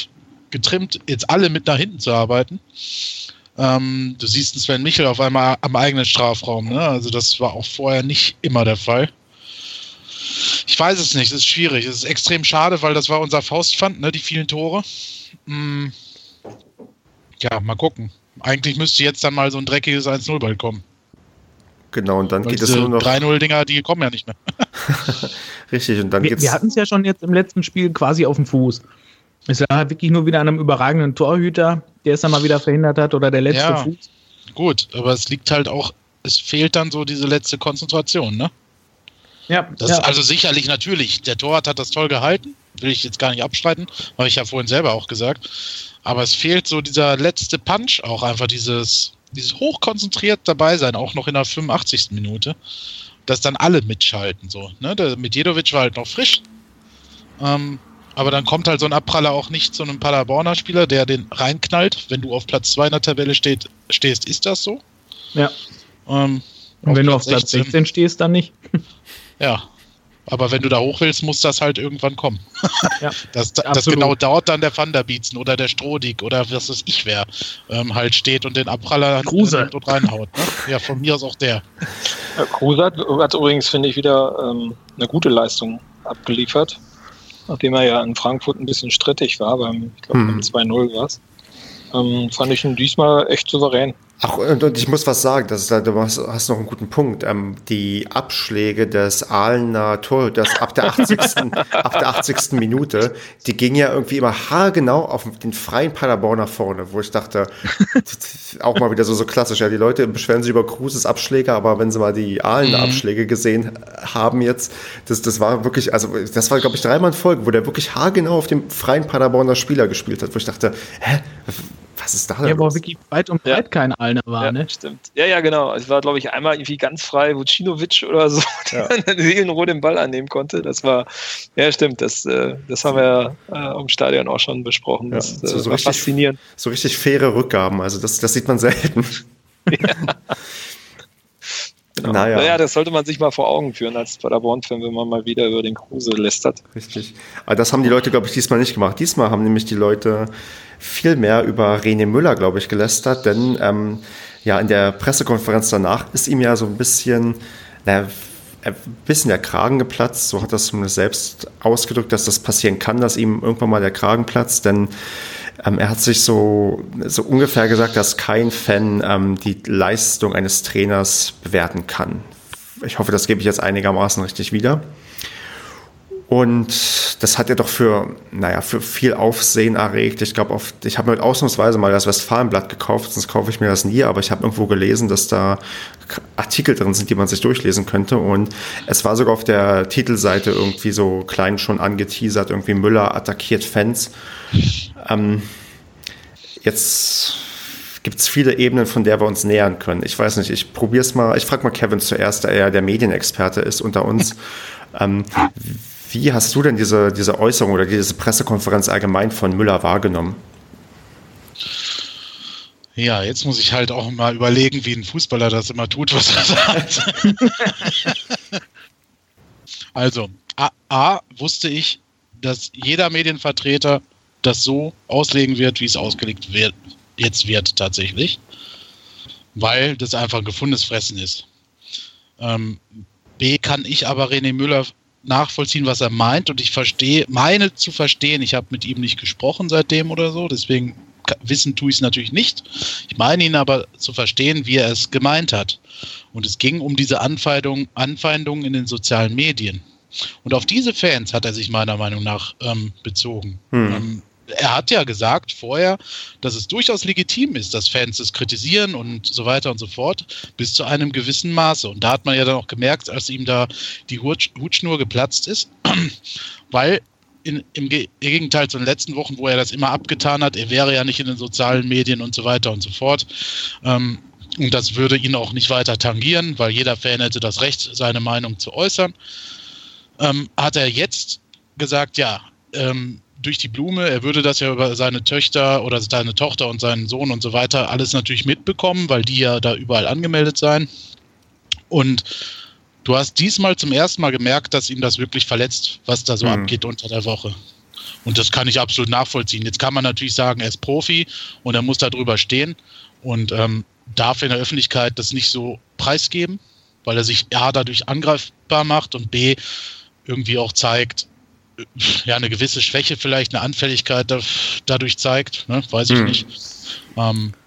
getrimmt, jetzt alle mit nach hinten zu arbeiten. Du siehst einen Sven Michel auf einmal am eigenen Strafraum, ne? Also das war auch vorher nicht immer der Fall. Ich weiß es nicht, es ist schwierig. Es ist extrem schade, weil das war unser Faustpfand, ne? Die vielen Tore. Ja, mal gucken. Eigentlich müsste jetzt dann mal so ein dreckiges 1-0 bald kommen. Genau, und dann weil geht es nur noch... 3-0-Dinger, die kommen ja nicht mehr. Richtig, und dann geht's... Wir hatten es ja schon jetzt im letzten Spiel quasi auf dem Fuß. Es war halt wirklich nur wieder an einem überragenden Torhüter, der es dann mal wieder verhindert hat, oder der letzte Fuß. Gut, aber es liegt halt auch, es fehlt dann so diese letzte Konzentration, ne? Ja. Das ist also sicherlich natürlich, der Torwart hat das toll gehalten, will ich jetzt gar nicht abstreiten, habe ich ja vorhin selber auch gesagt, aber es fehlt so dieser letzte Punch auch einfach, dieses hochkonzentriert dabei sein, auch noch in der 85. Minute, dass dann alle mitschalten, so, ne? Der Medjedović war halt noch frisch, aber dann kommt halt so ein Abpraller auch nicht zu einem Paderborner Spieler, der den reinknallt. Wenn du auf Platz 2 in der Tabelle stehst, ist das so. Ja. Und wenn du auf Platz 16 stehst, dann nicht. Ja. Aber wenn du da hoch willst, muss das halt irgendwann kommen. Ja, das genau dauert dann der Van der Bietzen oder der Strohdiek oder was weiß ich wer halt steht und den Abpraller und reinhaut. Ne? Ja, von mir aus auch der. Ja, Kruse hat übrigens, finde ich, wieder eine gute Leistung abgeliefert. Nachdem er ja in Frankfurt ein bisschen strittig war, beim 2-0 war es, fand ich ihn diesmal echt souverän. Ach, und ich muss was sagen, du hast noch einen guten Punkt. Die Abschläge des Aalener Torhüters ab der 80. Minute, die gingen ja irgendwie immer haargenau auf den freien Paderborn nach vorne, wo ich dachte, auch mal wieder so klassisch, ja, die Leute beschweren sich über Kruses Abschläge, aber wenn sie mal die Aalener Abschläge gesehen haben jetzt, das war wirklich, also das war, glaube ich, 3-mal in Folge, wo der wirklich haargenau auf dem freien Paderborner Spieler gespielt hat, wo ich dachte, hä? Was ist da denn? Ja, wo wirklich weit und breit kein Aalener war, ja, ne? Stimmt. Ja, genau. Es war, glaube ich, einmal irgendwie ganz frei Vučinović oder so, der seelenroh den Ball annehmen konnte. Das war, ja, stimmt. Das haben wir ja im Stadion auch schon besprochen. Das ja, so war richtig faszinierend. So richtig faire Rückgaben. Also, das sieht man selten. Ja. Genau. Naja, das sollte man sich mal vor Augen führen als Paderborn-Fan, wenn man mal wieder über den Kruse lästert. Richtig. Aber das haben die Leute, glaube ich, diesmal nicht gemacht. Diesmal haben nämlich die Leute viel mehr über René Müller, glaube ich, gelästert, denn in der Pressekonferenz danach ist ihm ja so ein bisschen der Kragen geplatzt. So hat das zumindest selbst ausgedrückt, dass das passieren kann, dass ihm irgendwann mal der Kragen platzt, denn er hat sich so ungefähr gesagt, dass kein Fan die Leistung eines Trainers bewerten kann. Ich hoffe, das gebe ich jetzt einigermaßen richtig wieder. Und das hat er doch für viel Aufsehen erregt. Ich glaube, ich habe mir ausnahmsweise mal das Westfalenblatt gekauft, sonst kaufe ich mir das nie, aber ich habe irgendwo gelesen, dass da Artikel drin sind, die man sich durchlesen könnte. Und es war sogar auf der Titelseite irgendwie so klein schon angeteasert, irgendwie Müller attackiert Fans. Jetzt gibt es viele Ebenen, von der wir uns nähern können. Ich weiß nicht, ich probiere es mal. Ich frage mal Kevin zuerst, da er der Medienexperte ist unter uns. Wie hast du denn diese Äußerung oder diese Pressekonferenz allgemein von Müller wahrgenommen? Ja, jetzt muss ich halt auch mal überlegen, wie ein Fußballer das immer tut, was er sagt. Also, A wusste ich, dass jeder Medienvertreter das so auslegen wird, wie es ausgelegt wird, jetzt wird tatsächlich, weil das einfach gefundenes Fressen ist. B kann ich aber René Müller nachvollziehen, was er meint, und ich meine zu verstehen, ich habe mit ihm nicht gesprochen seitdem oder so, deswegen wissen tue ich es natürlich nicht. Ich meine ihn aber zu verstehen, wie er es gemeint hat. Und es ging um diese Anfeindung in den sozialen Medien. Und auf diese Fans hat er sich meiner Meinung nach bezogen. Er hat ja gesagt vorher, dass es durchaus legitim ist, dass Fans es kritisieren und so weiter und so fort, bis zu einem gewissen Maße. Und da hat man ja dann auch gemerkt, als ihm da die Hutschnur geplatzt ist, weil im Gegenteil zu den letzten Wochen, wo er das immer abgetan hat, er wäre ja nicht in den sozialen Medien und so weiter und so fort. Und das würde ihn auch nicht weiter tangieren, weil jeder Fan hätte das Recht, seine Meinung zu äußern. Hat er jetzt gesagt, ja, durch die Blume, er würde das ja über seine Tochter und seinen Sohn und so weiter alles natürlich mitbekommen, weil die ja da überall angemeldet seien. Und du hast diesmal zum ersten Mal gemerkt, dass ihn das wirklich verletzt, was da so abgeht unter der Woche. Und das kann ich absolut nachvollziehen. Jetzt kann man natürlich sagen, er ist Profi und er muss da drüber stehen und darf in der Öffentlichkeit das nicht so preisgeben, weil er sich A, dadurch angreifbar macht und B, irgendwie auch zeigt, ja, eine gewisse Schwäche vielleicht, eine Anfälligkeit dadurch zeigt, ne? Weiß ich nicht.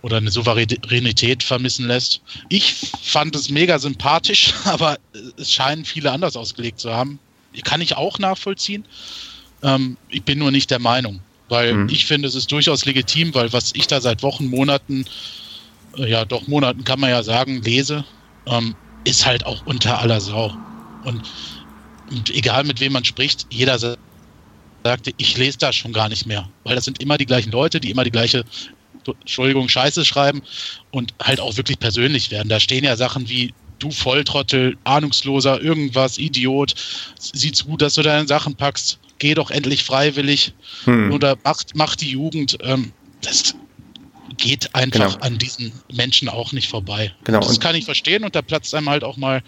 Oder eine Souveränität vermissen lässt. Ich fand es mega sympathisch, aber es scheinen viele anders ausgelegt zu haben. Kann ich auch nachvollziehen. Ich bin nur nicht der Meinung, weil ich finde, es ist durchaus legitim, weil was ich da seit Wochen, Monaten, ja doch Monaten kann man ja sagen, lese, ist halt auch unter aller Sau. Und egal mit wem man spricht, jeder sagte, ich lese das schon gar nicht mehr. Weil das sind immer die gleichen Leute, die immer die gleiche, Scheiße schreiben und halt auch wirklich persönlich werden. Da stehen ja Sachen wie, du Volltrottel, Ahnungsloser, irgendwas, Idiot, sieht's gut, dass du deine Sachen packst, geh doch endlich freiwillig oder mach die Jugend. Das geht einfach an diesen Menschen auch nicht vorbei. Genau. Das kann ich verstehen und da platzt einem halt auch mal,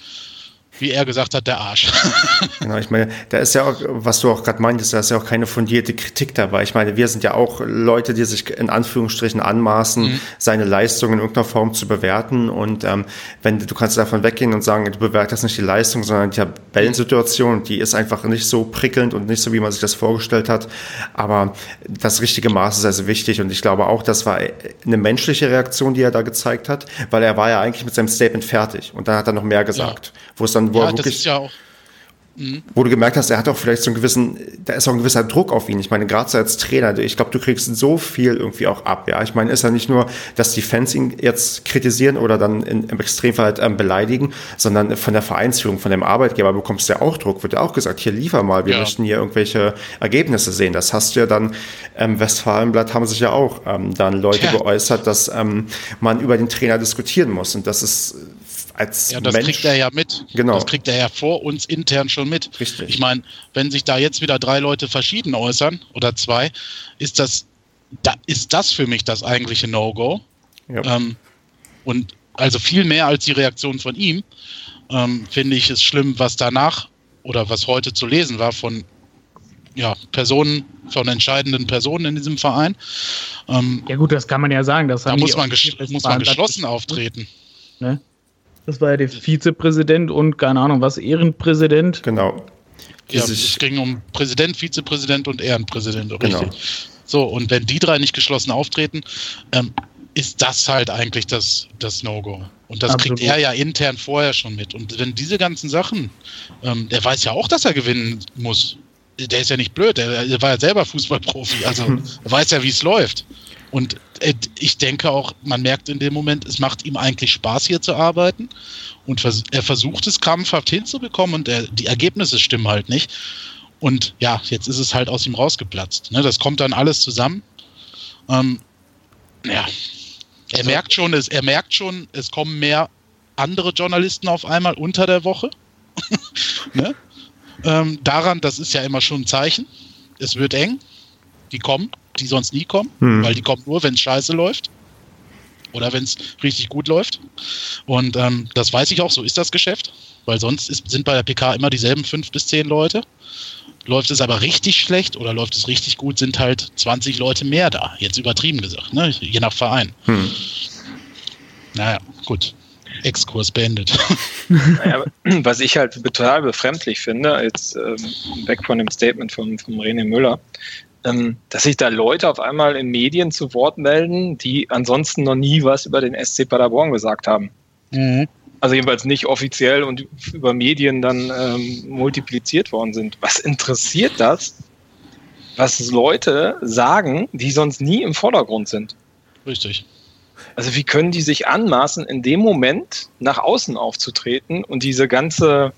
wie er gesagt hat, der Arsch. Genau, ich meine, da ist ja auch, was du auch gerade meintest, da ist ja auch keine fundierte Kritik dabei. Ich meine, wir sind ja auch Leute, die sich in Anführungsstrichen anmaßen, seine Leistung in irgendeiner Form zu bewerten. Und wenn du kannst davon weggehen und sagen, du bewertest nicht die Leistung, sondern die Tabellensituation, die ist einfach nicht so prickelnd und nicht so, wie man sich das vorgestellt hat. Aber das richtige Maß ist also wichtig. Und ich glaube auch, das war eine menschliche Reaktion, die er da gezeigt hat, weil er war ja eigentlich mit seinem Statement fertig. Und dann hat er noch mehr gesagt, wo es dann ja, wirklich, das ist ja auch. Wo du gemerkt hast, er hat auch vielleicht so einen gewissen, da ist auch ein gewisser Druck auf ihn. Ich meine, gerade so als Trainer, ich glaube, du kriegst so viel irgendwie auch ab. Ja, ich meine, ist ja nicht nur, dass die Fans ihn jetzt kritisieren oder dann im Extremfall halt, beleidigen, sondern von der Vereinsführung, von dem Arbeitgeber bekommst du ja auch Druck. Wird ja auch gesagt, hier liefer mal, wir möchten hier irgendwelche Ergebnisse sehen. Das hast du ja dann im Westfalenblatt haben sich ja auch dann Leute geäußert, dass man über den Trainer diskutieren muss und das ist als das Mensch. Kriegt er ja mit. Genau. Das kriegt er ja vor uns intern schon mit. Richtig. Ich meine, wenn sich da jetzt wieder 3 Leute verschieden äußern oder 2, ist das für mich das eigentliche No-Go. Ja. Und also viel mehr als die Reaktion von ihm, finde ich es schlimm, was danach oder was heute zu lesen war von Personen, von entscheidenden Personen in diesem Verein. Ja gut, das kann man ja sagen. Das da muss man geschlossen auftreten. Ne? Das war ja der Vizepräsident und keine Ahnung was, Ehrenpräsident. Genau. Ja, es ging um Präsident, Vizepräsident und Ehrenpräsident. Richtig. Genau. So, und wenn die 3 nicht geschlossen auftreten, ist das halt eigentlich das No-Go. Und das kriegt er ja intern vorher schon mit. Und wenn diese ganzen Sachen, er weiß ja auch, dass er gewinnen muss. Der ist ja nicht blöd, er war ja selber Fußballprofi, also er weiß ja, wie es läuft. Und ich denke auch, man merkt in dem Moment, es macht ihm eigentlich Spaß, hier zu arbeiten. Und er versucht es krampfhaft hinzubekommen und die Ergebnisse stimmen halt nicht. Und ja, jetzt ist es halt aus ihm rausgeplatzt. Ne? Das kommt dann alles zusammen. Er merkt schon, es kommen mehr andere Journalisten auf einmal unter der Woche. Ne? Daran, das ist ja immer schon ein Zeichen. Es wird eng. Die kommen. Die sonst nie kommen, weil die kommen nur, wenn es scheiße läuft oder wenn es richtig gut läuft. Und das weiß ich auch, so ist das Geschäft, weil sonst sind bei der PK immer dieselben 5 bis 10 Leute. Läuft es aber richtig schlecht oder läuft es richtig gut, sind halt 20 Leute mehr da, jetzt übertrieben gesagt, ne? Je nach Verein. Naja, gut. Exkurs beendet. Naja, was ich halt total befremdlich finde, jetzt weg von dem Statement von René Müller, dass sich da Leute auf einmal in Medien zu Wort melden, die ansonsten noch nie was über den SC Paderborn gesagt haben. Mhm. Also jedenfalls nicht offiziell und über Medien dann multipliziert worden sind. Was interessiert das, was Leute sagen, die sonst nie im Vordergrund sind? Richtig. Also wie können die sich anmaßen, in dem Moment nach außen aufzutreten und diese ganze,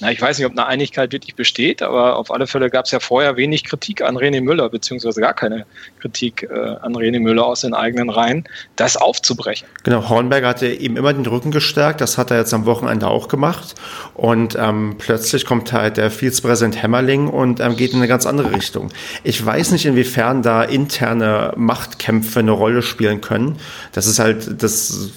na, ich weiß nicht, ob eine Einigkeit wirklich besteht, aber auf alle Fälle gab es ja vorher wenig Kritik an René Müller, beziehungsweise gar keine Kritik an René Müller aus den eigenen Reihen, das aufzubrechen. Genau, Hornberger hatte ihm immer den Rücken gestärkt, das hat er jetzt am Wochenende auch gemacht und plötzlich kommt halt der Vizepräsident Hämmerling und geht in eine ganz andere Richtung. Ich weiß nicht, inwiefern da interne Machtkämpfe eine Rolle spielen können. Das ist halt das...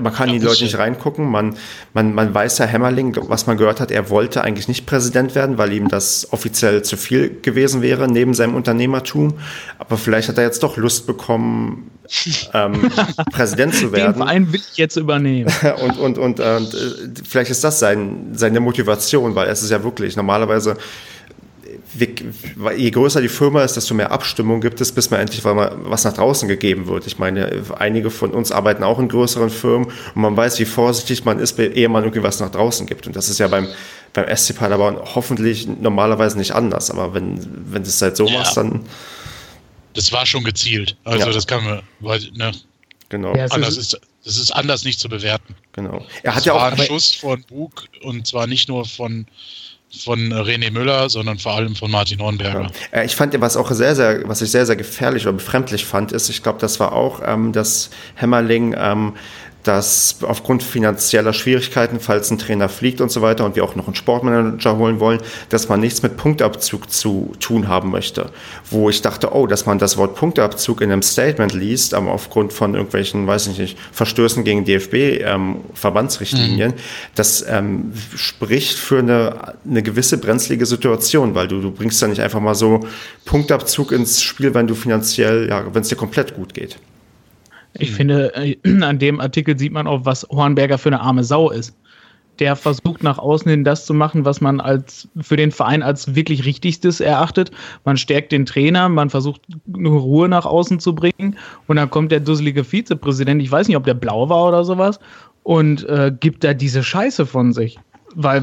Man kann in die Leute nicht reingucken, man weiß ja, Hämmerling, was man gehört hat, er wollte eigentlich nicht Präsident werden, weil ihm das offiziell zu viel gewesen wäre, neben seinem Unternehmertum, aber vielleicht hat er jetzt doch Lust bekommen, Präsident zu werden. Den Verein will ich jetzt übernehmen. Und vielleicht ist das seine Motivation, weil es ist ja wirklich, normalerweise, je größer die Firma ist, desto mehr Abstimmung gibt es, bis man endlich mal was nach draußen gegeben wird. Ich meine, einige von uns arbeiten auch in größeren Firmen und man weiß, wie vorsichtig man ist, ehe man irgendwie was nach draußen gibt. Und das ist ja beim SC Paderborn hoffentlich normalerweise nicht anders. Aber wenn du es halt so machst, dann... Das war schon gezielt. Also das kann man... Genau. Ja, das ist anders nicht zu bewerten. Genau. Das war ein Schuss von Bug und zwar nicht nur von René Müller, sondern vor allem von Martin Hornberger. Ja. Ich fand, was ich sehr, sehr gefährlich oder befremdlich fand, ist, ich glaube, das war auch, dass Hämmerling, dass aufgrund finanzieller Schwierigkeiten, falls ein Trainer fliegt und so weiter und wir auch noch einen Sportmanager holen wollen, dass man nichts mit Punktabzug zu tun haben möchte. Wo ich dachte, dass man das Wort Punktabzug in einem Statement liest, aber aufgrund von irgendwelchen, weiß ich nicht, Verstößen gegen DFB-Verbandsrichtlinien, das spricht für eine gewisse brenzlige Situation, weil du bringst ja nicht einfach mal so Punktabzug ins Spiel, wenn du finanziell, wenn es dir komplett gut geht. Ich finde, an dem Artikel sieht man auch, was Hornberger für eine arme Sau ist. Der versucht nach außen hin das zu machen, was man für den Verein als wirklich Richtigstes erachtet. Man stärkt den Trainer, man versucht Ruhe nach außen zu bringen und dann kommt der dusselige Vizepräsident, ich weiß nicht, ob der blau war oder sowas, und gibt da diese Scheiße von sich. Weil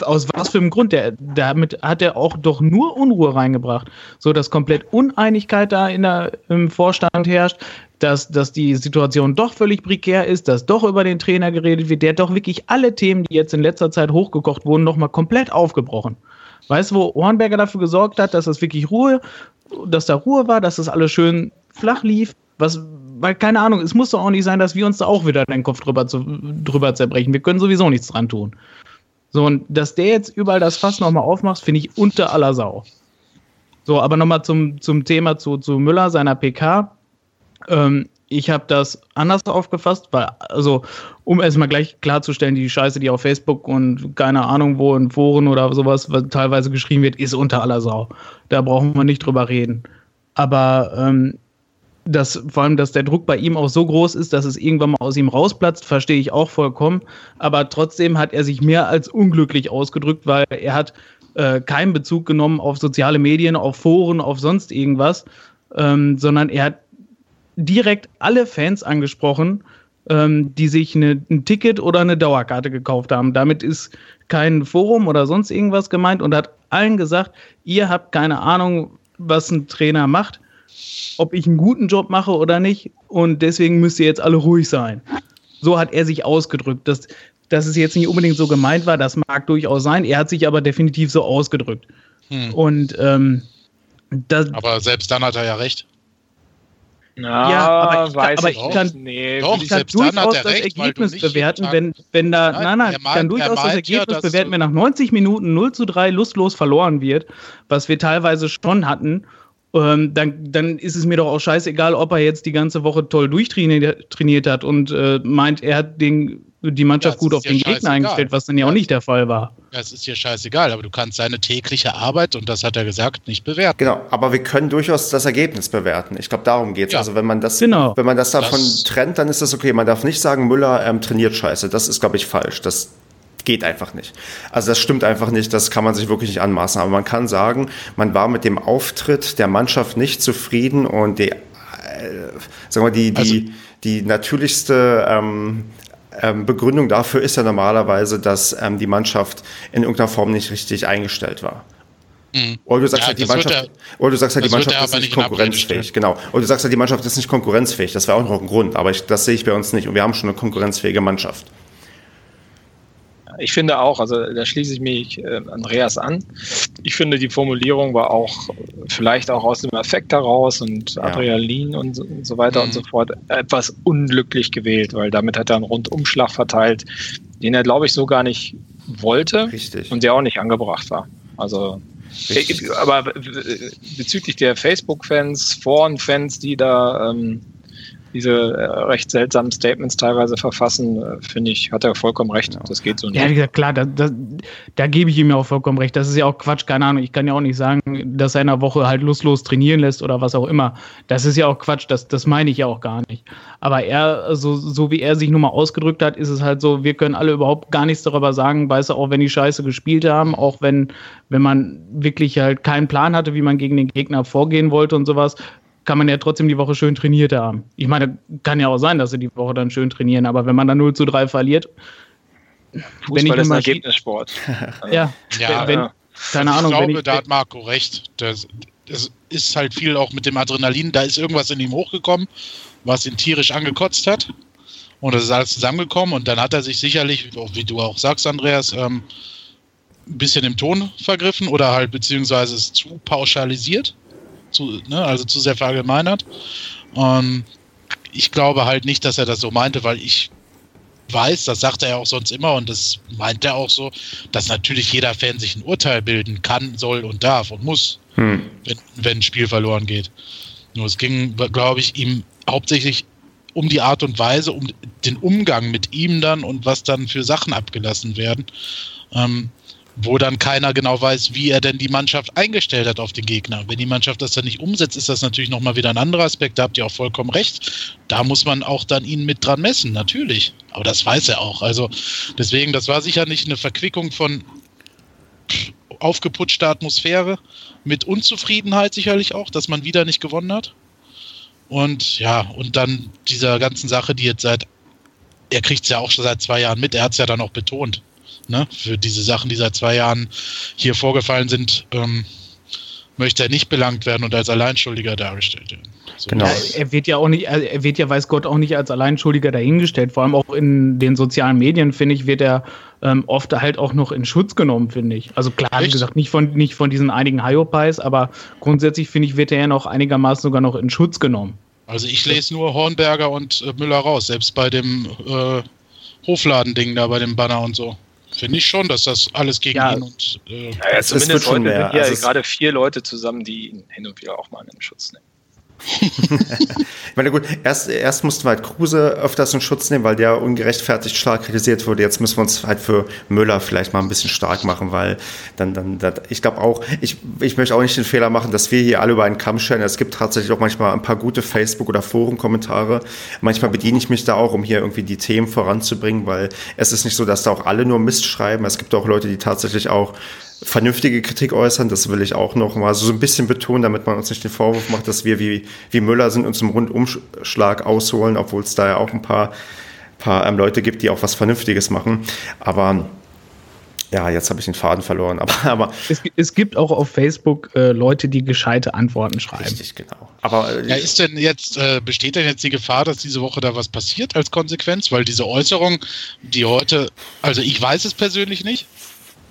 aus was für einem Grund? Damit hat er auch doch nur Unruhe reingebracht. So, dass komplett Uneinigkeit da im Vorstand herrscht, dass die Situation doch völlig prekär ist, dass doch über den Trainer geredet wird, der doch wirklich alle Themen, die jetzt in letzter Zeit hochgekocht wurden, nochmal komplett aufgebrochen. Weißt du, wo Hornberger dafür gesorgt hat, dass das wirklich Ruhe war, dass das alles schön flach lief, weil, keine Ahnung, es muss doch auch nicht sein, dass wir uns da auch wieder den Kopf drüber zerbrechen. Wir können sowieso nichts dran tun. So, und dass der jetzt überall das Fass nochmal aufmacht, finde ich unter aller Sau. So, aber nochmal zum Thema zu Müller, seiner PK. Ich habe das anders aufgefasst, weil, also, um erstmal gleich klarzustellen, die Scheiße, die auf Facebook und keine Ahnung wo in Foren oder sowas teilweise geschrieben wird, ist unter aller Sau. Da brauchen wir nicht drüber reden. Aber, dass der Druck bei ihm auch so groß ist, dass es irgendwann mal aus ihm rausplatzt, verstehe ich auch vollkommen. Aber trotzdem hat er sich mehr als unglücklich ausgedrückt, weil er hat keinen Bezug genommen auf soziale Medien, auf Foren, auf sonst irgendwas, sondern er hat direkt alle Fans angesprochen, die sich ein Ticket oder eine Dauerkarte gekauft haben. Damit ist kein Forum oder sonst irgendwas gemeint und hat allen gesagt, ihr habt keine Ahnung, was ein Trainer macht, ob ich einen guten Job mache oder nicht und deswegen müsst ihr jetzt alle ruhig sein. So hat er sich ausgedrückt. Dass es jetzt nicht unbedingt so gemeint war, das mag durchaus sein. Er hat sich aber definitiv so ausgedrückt. Und aber selbst dann hat er ja recht. Ich kann durchaus das Ergebnis bewerten, wenn nach 90 Minuten 0-3 lustlos verloren wird, was wir teilweise schon hatten, dann ist es mir doch auch scheißegal, ob er jetzt die ganze Woche toll durchtrainiert hat und meint, er hat den die Mannschaft gut auf den Gegner eingestellt, was dann ja auch nicht der Fall war. Das ist dir scheißegal, aber du kannst seine tägliche Arbeit, und das hat er gesagt, nicht bewerten. Genau, aber wir können durchaus das Ergebnis bewerten. Ich glaube, darum geht es. Ja. Also wenn man das davon trennt, dann ist das okay. Man darf nicht sagen, Müller trainiert scheiße. Das ist, glaube ich, falsch. Das geht einfach nicht. Also das stimmt einfach nicht, das kann man sich wirklich nicht anmaßen. Aber man kann sagen, man war mit dem Auftritt der Mannschaft nicht zufrieden, und die natürlichste Begründung dafür ist ja normalerweise, dass die Mannschaft in irgendeiner Form nicht richtig eingestellt war. Oder du sagst halt, die Mannschaft ist nicht konkurrenzfähig. Genau. Oder du sagst halt, die Mannschaft ist nicht konkurrenzfähig. Das wäre auch noch ein Grund, aber das sehe ich bei uns nicht. Und wir haben schon eine konkurrenzfähige Mannschaft. Ich finde auch, also da schließe ich mich Andreas an. Ich finde, die Formulierung war auch vielleicht auch aus dem Affekt heraus und Adrenalin und so weiter und so fort etwas unglücklich gewählt, weil damit hat er einen Rundumschlag verteilt, den er, glaube ich, so gar nicht wollte. Richtig. Und der auch nicht angebracht war. Also, aber bezüglich der Facebook-Fans, Foren-Fans, die da diese recht seltsamen Statements teilweise verfassen, finde ich, hat er vollkommen recht. Das geht so nicht. Ja, wie gesagt, klar, da gebe ich ihm ja auch vollkommen recht. Das ist ja auch Quatsch, keine Ahnung. Ich kann ja auch nicht sagen, dass er in einer Woche halt lustlos trainieren lässt oder was auch immer. Das ist ja auch Quatsch, das meine ich ja auch gar nicht. Aber er, so wie er sich nun mal ausgedrückt hat, ist es halt so, wir können alle überhaupt gar nichts darüber sagen, weißt du, auch wenn die Scheiße gespielt haben, auch wenn man wirklich halt keinen Plan hatte, wie man gegen den Gegner vorgehen wollte und sowas, kann man ja trotzdem die Woche schön trainiert haben. Ich meine, kann ja auch sein, dass sie die Woche dann schön trainieren, aber wenn man dann 0-3 verliert... Fußball ist ein Ergebnissport. Ich glaube, da hat Marco recht. Das ist halt viel auch mit dem Adrenalin, da ist irgendwas in ihm hochgekommen, was ihn tierisch angekotzt hat, und das ist alles zusammengekommen, und dann hat er sich sicherlich, wie du auch sagst, Andreas, ein bisschen im Ton vergriffen oder halt beziehungsweise es zu pauschalisiert. Zu sehr verallgemeinert. Ich glaube halt nicht, dass er das so meinte, weil ich weiß, das sagt er ja auch sonst immer und das meint er auch so, dass natürlich jeder Fan sich ein Urteil bilden kann, soll und darf und muss, wenn ein Spiel verloren geht. Nur es ging, glaube ich, ihm hauptsächlich um die Art und Weise, um den Umgang mit ihm dann und was dann für Sachen abgelassen werden. Wo dann keiner genau weiß, wie er denn die Mannschaft eingestellt hat auf den Gegner. Wenn die Mannschaft das dann nicht umsetzt, ist das natürlich nochmal wieder ein anderer Aspekt. Da habt ihr auch vollkommen recht. Da muss man auch dann ihn mit dran messen, natürlich. Aber das weiß er auch. Also deswegen, das war sicher nicht eine Verquickung von aufgeputschter Atmosphäre mit Unzufriedenheit sicherlich auch, dass man wieder nicht gewonnen hat. Und dann dieser ganzen Sache, die jetzt er kriegt es ja auch schon seit 2 Jahren mit, er hat es ja dann auch betont. Ne, für diese Sachen, die seit 2 Jahren hier vorgefallen sind, möchte er nicht belangt werden und als Alleinschuldiger dargestellt werden. So. Genau. Er wird ja, weiß Gott, auch nicht als Alleinschuldiger dahingestellt. Vor allem auch in den sozialen Medien, finde ich, wird er oft halt auch noch in Schutz genommen, finde ich. Also klar, wie gesagt, nicht von diesen einigen Hyopies, aber grundsätzlich, finde ich, wird er ja noch einigermaßen sogar noch in Schutz genommen. Also ich lese nur Hornberger und Müller raus, selbst bei dem Hofladending da, bei dem Banner und so. Finde ich schon, dass das alles gegen ihn und... zumindest heute sind hier gerade 4 Leute zusammen, die ihn hin und wieder auch mal in Schutz nehmen. Ich meine, gut, erst mussten wir halt Kruse öfters in Schutz nehmen, weil der ungerechtfertigt stark kritisiert wurde. Jetzt müssen wir uns halt für Müller vielleicht mal ein bisschen stark machen, weil dann ich glaube auch, ich möchte auch nicht den Fehler machen, dass wir hier alle über einen Kamm scheren. Es gibt tatsächlich auch manchmal ein paar gute Facebook- oder Foren-Kommentare. Manchmal bediene ich mich da auch, um hier irgendwie die Themen voranzubringen, weil es ist nicht so, dass da auch alle nur Mist schreiben. Es gibt auch Leute, die tatsächlich auch vernünftige Kritik äußern, das will ich auch noch mal so ein bisschen betonen, damit man uns nicht den Vorwurf macht, dass wir wie Müller sind, uns im Rundumschlag ausholen, obwohl es da ja auch ein paar Leute gibt, die auch was Vernünftiges machen. Aber ja, jetzt habe ich den Faden verloren. Aber es gibt auch auf Facebook Leute, die gescheite Antworten schreiben. Richtig, genau. Aber besteht denn jetzt die Gefahr, dass diese Woche da was passiert als Konsequenz? Weil diese Äußerung, die heute, also ich weiß es persönlich nicht,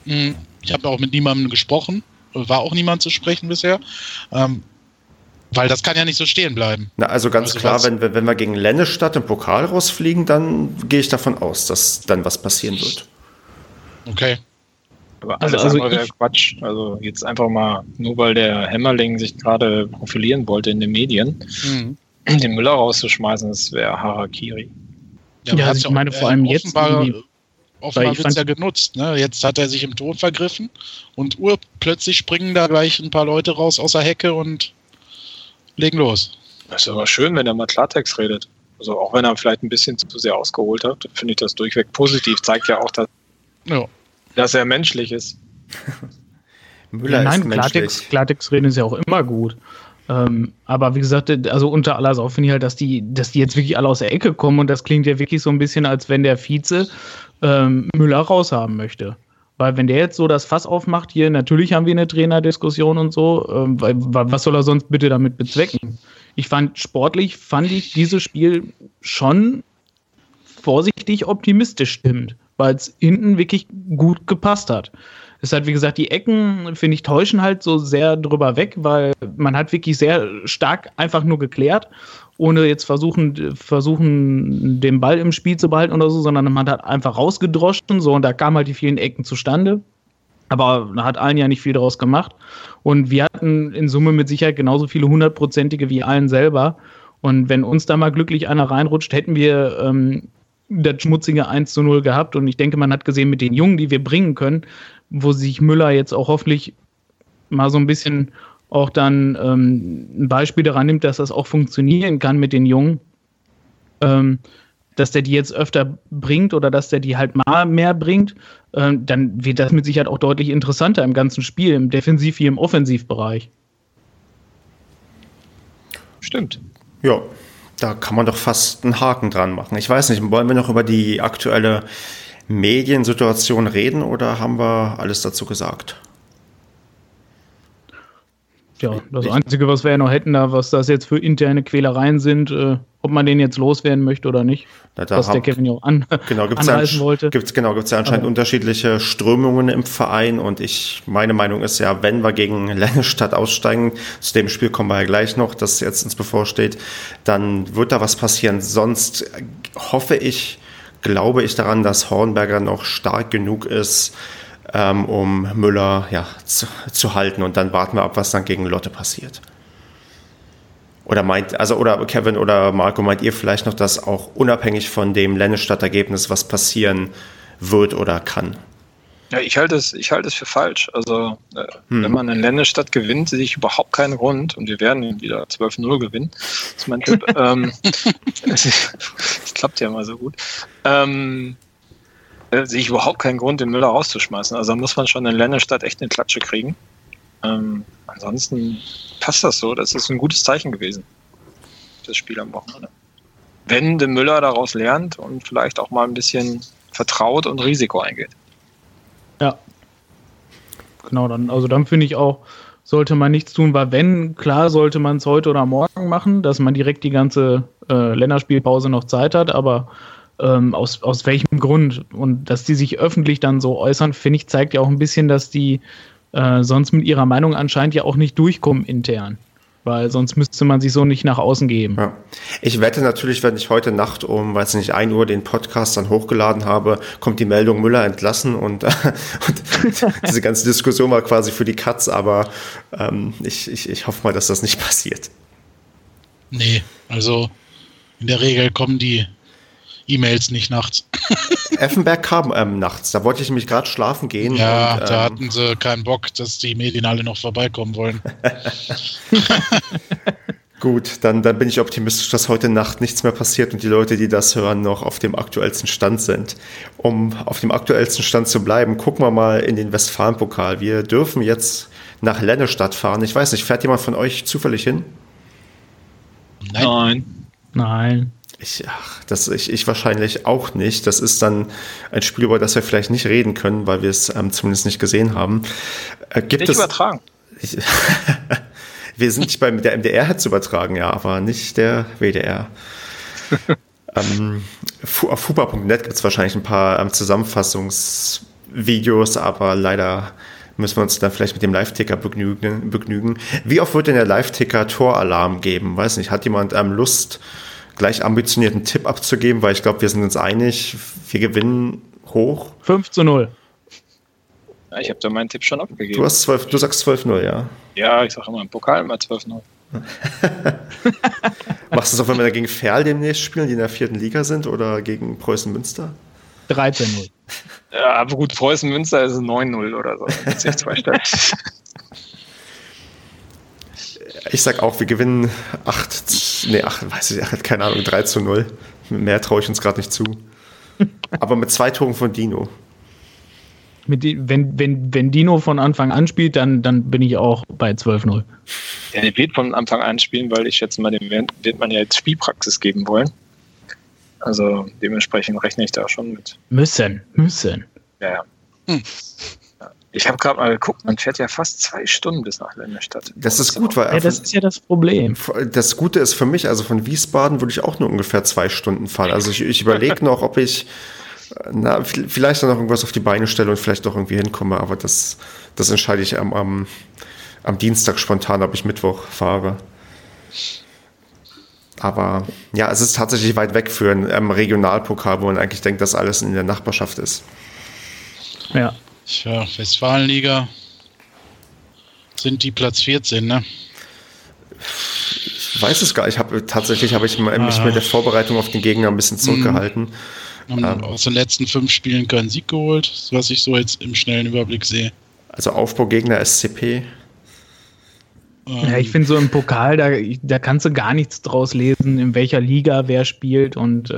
ich habe auch mit niemandem gesprochen, war auch niemand zu sprechen bisher, weil das kann ja nicht so stehen bleiben. Na, also ganz klar, wenn wir gegen Lennestadt im Pokal rausfliegen, dann gehe ich davon aus, dass dann was passieren wird. Okay. Aber alles andere wäre Quatsch. Also jetzt einfach mal, nur weil der Hämmerling sich gerade profilieren wollte in den Medien, den Müller rauszuschmeißen, das wäre Harakiri. Ja, ja, also ich meine vor allem jetzt. Offenbar wird es ja genutzt. Ne? Jetzt hat er sich im Ton vergriffen und plötzlich springen da gleich ein paar Leute raus aus der Hecke und legen los. Das ist aber schön, wenn er mal Klartext redet. Also auch wenn er vielleicht ein bisschen zu sehr ausgeholt hat, finde ich das durchweg positiv. Zeigt ja auch, dass er menschlich ist. Müller ist menschlich. Klartext reden ist ja auch immer gut. Aber wie gesagt, also unter aller Sau finde ich halt, dass die jetzt wirklich alle aus der Ecke kommen und das klingt ja wirklich so ein bisschen, als wenn der Vize Müller raushaben möchte. Weil wenn der jetzt so das Fass aufmacht, hier natürlich haben wir eine Trainerdiskussion und so, was soll er sonst bitte damit bezwecken? Ich fand sportlich, dieses Spiel schon vorsichtig optimistisch stimmt, weil es hinten wirklich gut gepasst hat. Es hat, wie gesagt, die Ecken, finde ich, täuschen halt so sehr drüber weg, weil man hat wirklich sehr stark einfach nur geklärt, ohne jetzt versuchen den Ball im Spiel zu behalten oder so, sondern man hat einfach rausgedroschen, so, und da kamen halt die vielen Ecken zustande. Aber da hat Aalen ja nicht viel draus gemacht. Und wir hatten in Summe mit Sicherheit genauso viele 100-prozentige wie Aalen selber. Und wenn uns da mal glücklich einer reinrutscht, hätten wir das schmutzige 1:0 gehabt. Und ich denke, man hat gesehen, mit den Jungen, die wir bringen können, wo sich Müller jetzt auch hoffentlich mal so ein bisschen auch dann ein Beispiel daran nimmt, dass das auch funktionieren kann mit den Jungen, dass der die jetzt öfter bringt oder dass der die halt mal mehr bringt, dann wird das mit Sicherheit auch deutlich interessanter im ganzen Spiel, im Defensiv- wie im Offensivbereich. Stimmt. Ja, da kann man doch fast einen Haken dran machen. Ich weiß nicht, wollen wir noch über die aktuelle Mediensituation reden oder haben wir alles dazu gesagt? Ja, das Einzige, was wir ja noch hätten, was das jetzt für interne Quälereien sind, ob man den jetzt loswerden möchte oder nicht, was der Kevin ja auch anreißen wollte. Gibt's ja anscheinend unterschiedliche Strömungen im Verein und meine Meinung ist ja, wenn wir gegen Lennestadt aussteigen, zu dem Spiel kommen wir ja gleich noch, das jetzt ins bevorsteht, dann wird da was passieren. Sonst glaube ich daran, dass Hornberger noch stark genug ist, um Müller zu halten, und dann warten wir ab, was dann gegen Lotte passiert. Oder Kevin oder Marco, meint ihr vielleicht noch, dass auch unabhängig von dem Lennestadt-Ergebnis was passieren wird oder kann? Ja, ich halte es für falsch. Also wenn man in Lennestadt gewinnt, sehe ich überhaupt keinen Grund, und wir werden wieder 12:0 gewinnen. Das ist mein Tipp. Das klappt ja mal so gut. Sehe ich überhaupt keinen Grund, den Müller rauszuschmeißen. Also da muss man schon in Lennestadt echt eine Klatsche kriegen. Ansonsten passt das so. Das ist ein gutes Zeichen gewesen, das Spiel am Wochenende. Wenn der Müller daraus lernt und vielleicht auch mal ein bisschen vertraut und Risiko eingeht. Ja, genau. Dann finde ich auch, sollte man nichts tun, weil wenn, klar, sollte man es heute oder morgen machen, dass man direkt die ganze Länderspielpause noch Zeit hat, aber aus welchem Grund? Und dass die sich öffentlich dann so äußern, finde ich, zeigt ja auch ein bisschen, dass die sonst mit ihrer Meinung anscheinend ja auch nicht durchkommen intern. Weil sonst müsste man sich so nicht nach außen geben. Ja. Ich wette natürlich, wenn ich heute Nacht um, 1 Uhr den Podcast dann hochgeladen habe, kommt die Meldung Müller entlassen und diese ganze Diskussion war quasi für die Katz, aber ich hoffe mal, dass das nicht passiert. Nee, also in der Regel kommen die E-Mails nicht nachts. Effenberg kam nachts, da wollte ich nämlich gerade schlafen gehen. Ja, da hatten sie keinen Bock, dass die Medien alle noch vorbeikommen wollen. Gut, dann bin ich optimistisch, dass heute Nacht nichts mehr passiert und die Leute, die das hören, noch auf dem aktuellsten Stand sind. Um auf dem aktuellsten Stand zu bleiben, gucken wir mal in den Westfalen-Pokal. Wir dürfen jetzt nach Lennestadt fahren. Ich weiß nicht, fährt jemand von euch zufällig hin? Nein. Ich wahrscheinlich auch nicht. Das ist dann ein Spiel, über das wir vielleicht nicht reden können, weil wir es zumindest nicht gesehen haben. Übertragen. Wir sind nicht beim der MDR hat es übertragen, ja, aber nicht der WDR. Auf fupa.net gibt es wahrscheinlich ein paar Zusammenfassungsvideos, aber leider müssen wir uns dann vielleicht mit dem Live-Ticker begnügen. Wie oft wird denn der Live-Ticker Toralarm geben? Weiß nicht, hat jemand Lust, gleich ambitionierten Tipp abzugeben, weil ich glaube, wir sind uns einig, wir gewinnen hoch. 5:0. Ja, ich habe da meinen Tipp schon abgegeben. Du sagst 12:0, ja? Ja, ich sage immer im Pokal immer 12:0. Machst du es auch, wenn wir gegen Verl demnächst spielen, die in der 4. Liga sind, oder gegen Preußen Münster? 13-0. Ja, aber gut, Preußen Münster ist 9-0 oder so. Ich sag auch, wir gewinnen 3-0. Mehr traue ich uns gerade nicht zu. Aber mit 2 Toren von Dino. Wenn Dino von Anfang an spielt, dann bin ich auch bei 12-0. Ja, der wird von Anfang an spielen, weil ich schätze mal, dem wird man ja jetzt Spielpraxis geben wollen. Also dementsprechend rechne ich da schon mit. Müssen. Ja. Ich habe gerade mal geguckt, man fährt ja fast 2 Stunden bis nach Lennestadt. Das ist gut, weil... Ja, das ist ja das Problem. Das Gute ist für mich, also von Wiesbaden würde ich auch nur ungefähr 2 Stunden fahren. Also ich überlege noch, ob ich vielleicht dann noch irgendwas auf die Beine stelle und vielleicht doch irgendwie hinkomme, aber das entscheide ich am Dienstag spontan, ob ich Mittwoch fahre. Aber ja, es ist tatsächlich weit weg für einen Regionalpokal, wo man eigentlich denkt, dass alles in der Nachbarschaft ist. Ja. Tja, Westfalenliga sind die Platz 14, ne? Ich weiß es gar nicht. Ich habe mich mit der Vorbereitung auf den Gegner ein bisschen zurückgehalten. Haben aus den letzten 5 Spielen keinen Sieg geholt, was ich so jetzt im schnellen Überblick sehe. Also Aufbaugegner SCP. Ja, ich finde so im Pokal, da kannst du gar nichts draus lesen, in welcher Liga wer spielt und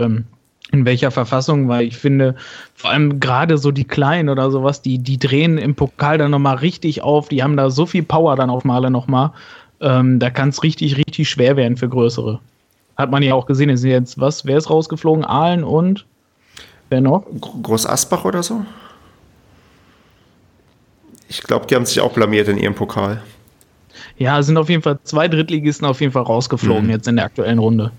in welcher Verfassung, weil ich finde, vor allem gerade so die Kleinen oder sowas, die drehen im Pokal dann nochmal richtig auf, die haben da so viel Power dann auf Male nochmal, da kann es richtig, richtig schwer werden für Größere. Hat man ja auch gesehen, ist jetzt, wer ist rausgeflogen? Aalen und wer noch? Groß Asbach oder so? Ich glaube, die haben sich auch blamiert in ihrem Pokal. Ja, sind auf jeden Fall 2 Drittligisten auf jeden Fall rausgeflogen jetzt in der aktuellen Runde.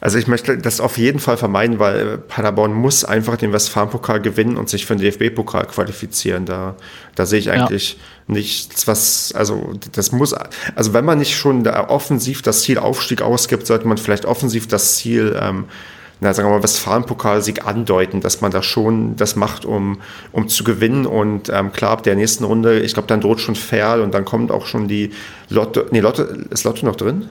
Also ich möchte das auf jeden Fall vermeiden, weil Paderborn muss einfach den Westfalen-Pokal gewinnen und sich für den DFB-Pokal qualifizieren. Da sehe ich eigentlich nichts, was, also das muss, also wenn man nicht schon da offensiv das Ziel Aufstieg ausgibt, sollte man vielleicht offensiv das Ziel, sagen wir mal, Westfalen-Pokalsieg andeuten, dass man da schon das macht, um zu gewinnen. Und klar, ab der nächsten Runde, ich glaube, dann droht schon Verl und dann kommt auch schon die Lotte. Nee, ist Lotte noch drin?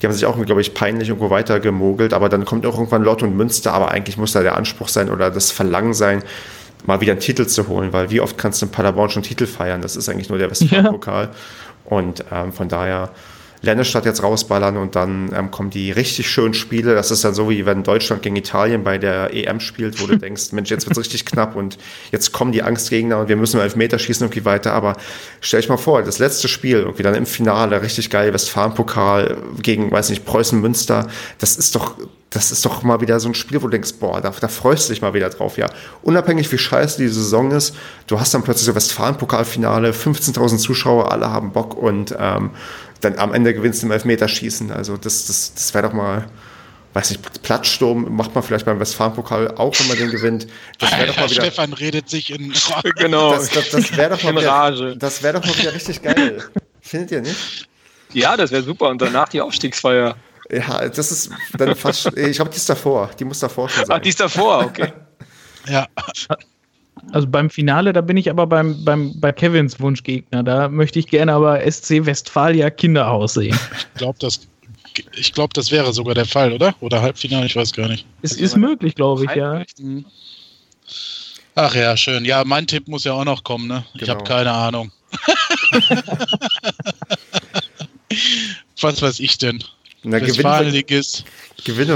Die haben sich auch, glaube ich, peinlich irgendwo weitergemogelt, aber dann kommt auch irgendwann Lotte und Münster, aber eigentlich muss da der Anspruch sein oder das Verlangen sein, mal wieder einen Titel zu holen, weil wie oft kannst du in Paderborn schon Titel feiern? Das ist eigentlich nur der Westfalen-Pokal. Ja. Und von daher Lennestadt jetzt rausballern und dann kommen die richtig schönen Spiele. Das ist dann so, wie wenn Deutschland gegen Italien bei der EM spielt, wo du denkst, Mensch, jetzt wird's richtig knapp und jetzt kommen die Angstgegner und wir müssen im Elfmeter schießen irgendwie weiter. Aber stell dich mal vor, das letzte Spiel irgendwie dann im Finale, richtig geil, Westfalen-Pokal gegen, weiß nicht, Preußen Münster. Das ist doch mal wieder so ein Spiel, wo du denkst, boah, da freust du dich mal wieder drauf, ja. Unabhängig, wie scheiße die Saison ist, du hast dann plötzlich so Westfalen-Pokalfinale, 15.000 Zuschauer, alle haben Bock und dann am Ende gewinnst du im Elfmeterschießen. Also das wäre doch mal, weiß nicht, Platzsturm macht man vielleicht beim Westfalen-Pokal auch, wenn man den gewinnt. Das wäre doch mal wieder... Stefan redet sich in Rage. Genau. Das wäre doch, wär doch mal wieder richtig geil. Findet ihr nicht? Ja, das wäre super. Und danach die Aufstiegsfeier. Ja, das ist dann fast... Ich glaube, die ist davor. Die muss davor schon sein. Ah, die ist davor, okay. Ja. Also beim Finale, da bin ich aber bei Kevins Wunschgegner. Da möchte ich gerne aber SC Westfalia Kinderhaus sehen. Ich glaube, das wäre sogar der Fall, oder? Oder Halbfinale, ich weiß gar nicht. Es ist möglich, glaube ich, ja. Ach ja, schön. Ja, mein Tipp muss ja auch noch kommen, ne? Genau. Ich habe keine Ahnung. Was weiß ich denn? Na, gewinnen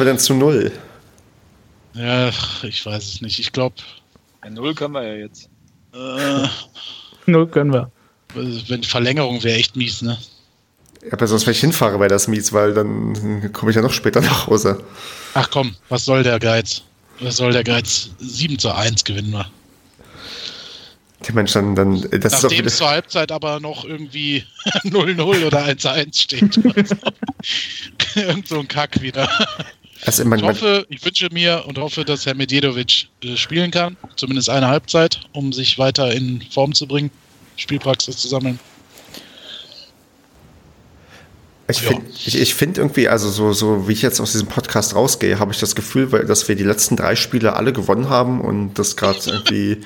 wir denn zu 0? Ja, ich weiß es nicht. Ich glaube... 0 können wir ja jetzt. 0 können wir. Wenn Verlängerung wäre echt mies, ne? Ja, aber sonst, wenn ich hinfahre, wäre das mies, weil dann komme ich ja noch später nach Hause. Ach komm, was soll der Geiz? 7-1 gewinnen wir. Der Mensch, dann das ist doch wieder... zur Halbzeit aber noch irgendwie 0-0 oder 1-1 steht. Irgend so ein Kack wieder. Also ich wünsche mir und hoffe, dass Herr Medjedović spielen kann, zumindest eine Halbzeit, um sich weiter in Form zu bringen, Spielpraxis zu sammeln. Ich finde irgendwie, also so wie ich jetzt aus diesem Podcast rausgehe, habe ich das Gefühl, dass wir die letzten 3 Spiele alle gewonnen haben und das gerade irgendwie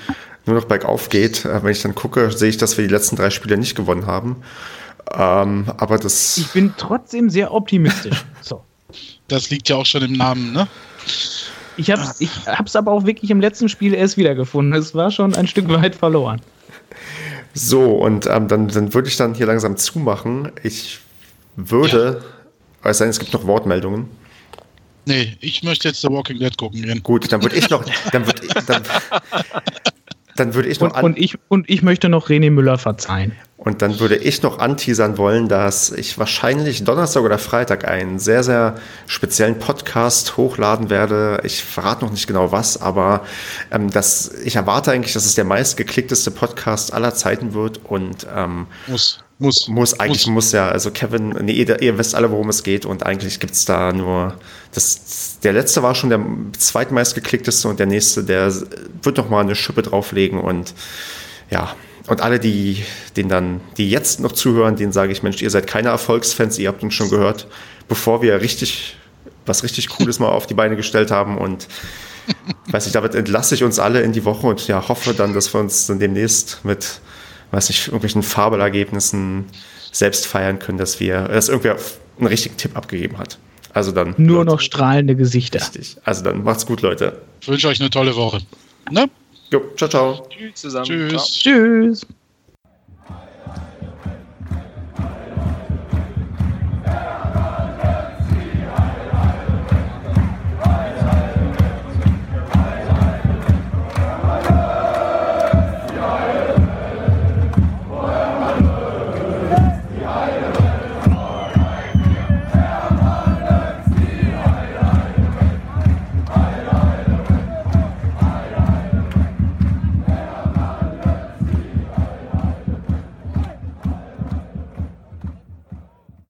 nur noch bergauf geht. Wenn ich dann gucke, sehe ich, dass wir die letzten 3 Spiele nicht gewonnen haben. Aber das. Ich bin trotzdem sehr optimistisch. So. Das liegt ja auch schon im Namen, ne? Ich hab's aber auch wirklich im letzten Spiel erst wiedergefunden. Es war schon ein Stück weit verloren. So, und dann würde ich dann hier langsam zumachen. Ich würde. Ja. Es sei denn, es gibt noch Wortmeldungen. Nee, ich möchte jetzt The Walking Dead gucken gehen. Gut, dann würde ich noch. Dann würde ich noch und ich möchte noch René Müller verzeihen. Und dann würde ich noch anteasern wollen, dass ich wahrscheinlich Donnerstag oder Freitag einen sehr, sehr speziellen Podcast hochladen werde. Ich verrate noch nicht genau was, aber ich erwarte eigentlich, dass es der meistgeklickteste Podcast aller Zeiten wird. Und muss. Ja. Also Kevin, nee, ihr wisst alle, worum es geht, und eigentlich gibt es da nur der letzte war schon der zweitmeistgeklickteste und der nächste, der wird noch mal eine Schippe drauflegen, und ja, und alle, die jetzt noch zuhören, denen sage ich, Mensch, ihr seid keine Erfolgsfans, ihr habt uns schon gehört, bevor wir was richtig Cooles mal auf die Beine gestellt haben, und weiß nicht, damit entlasse ich uns alle in die Woche und ja, hoffe dann, dass wir uns dann demnächst mit irgendwelchen Fabelergebnissen selbst feiern können, dass irgendwer einen richtigen Tipp abgegeben hat. Also dann. Nur Leute, noch strahlende Gesichter. Richtig. Also dann macht's gut, Leute. Ich wünsche euch eine tolle Woche. Ne? Jo, ciao, ciao. Tschüss zusammen. Tschüss. Ciao. Tschüss.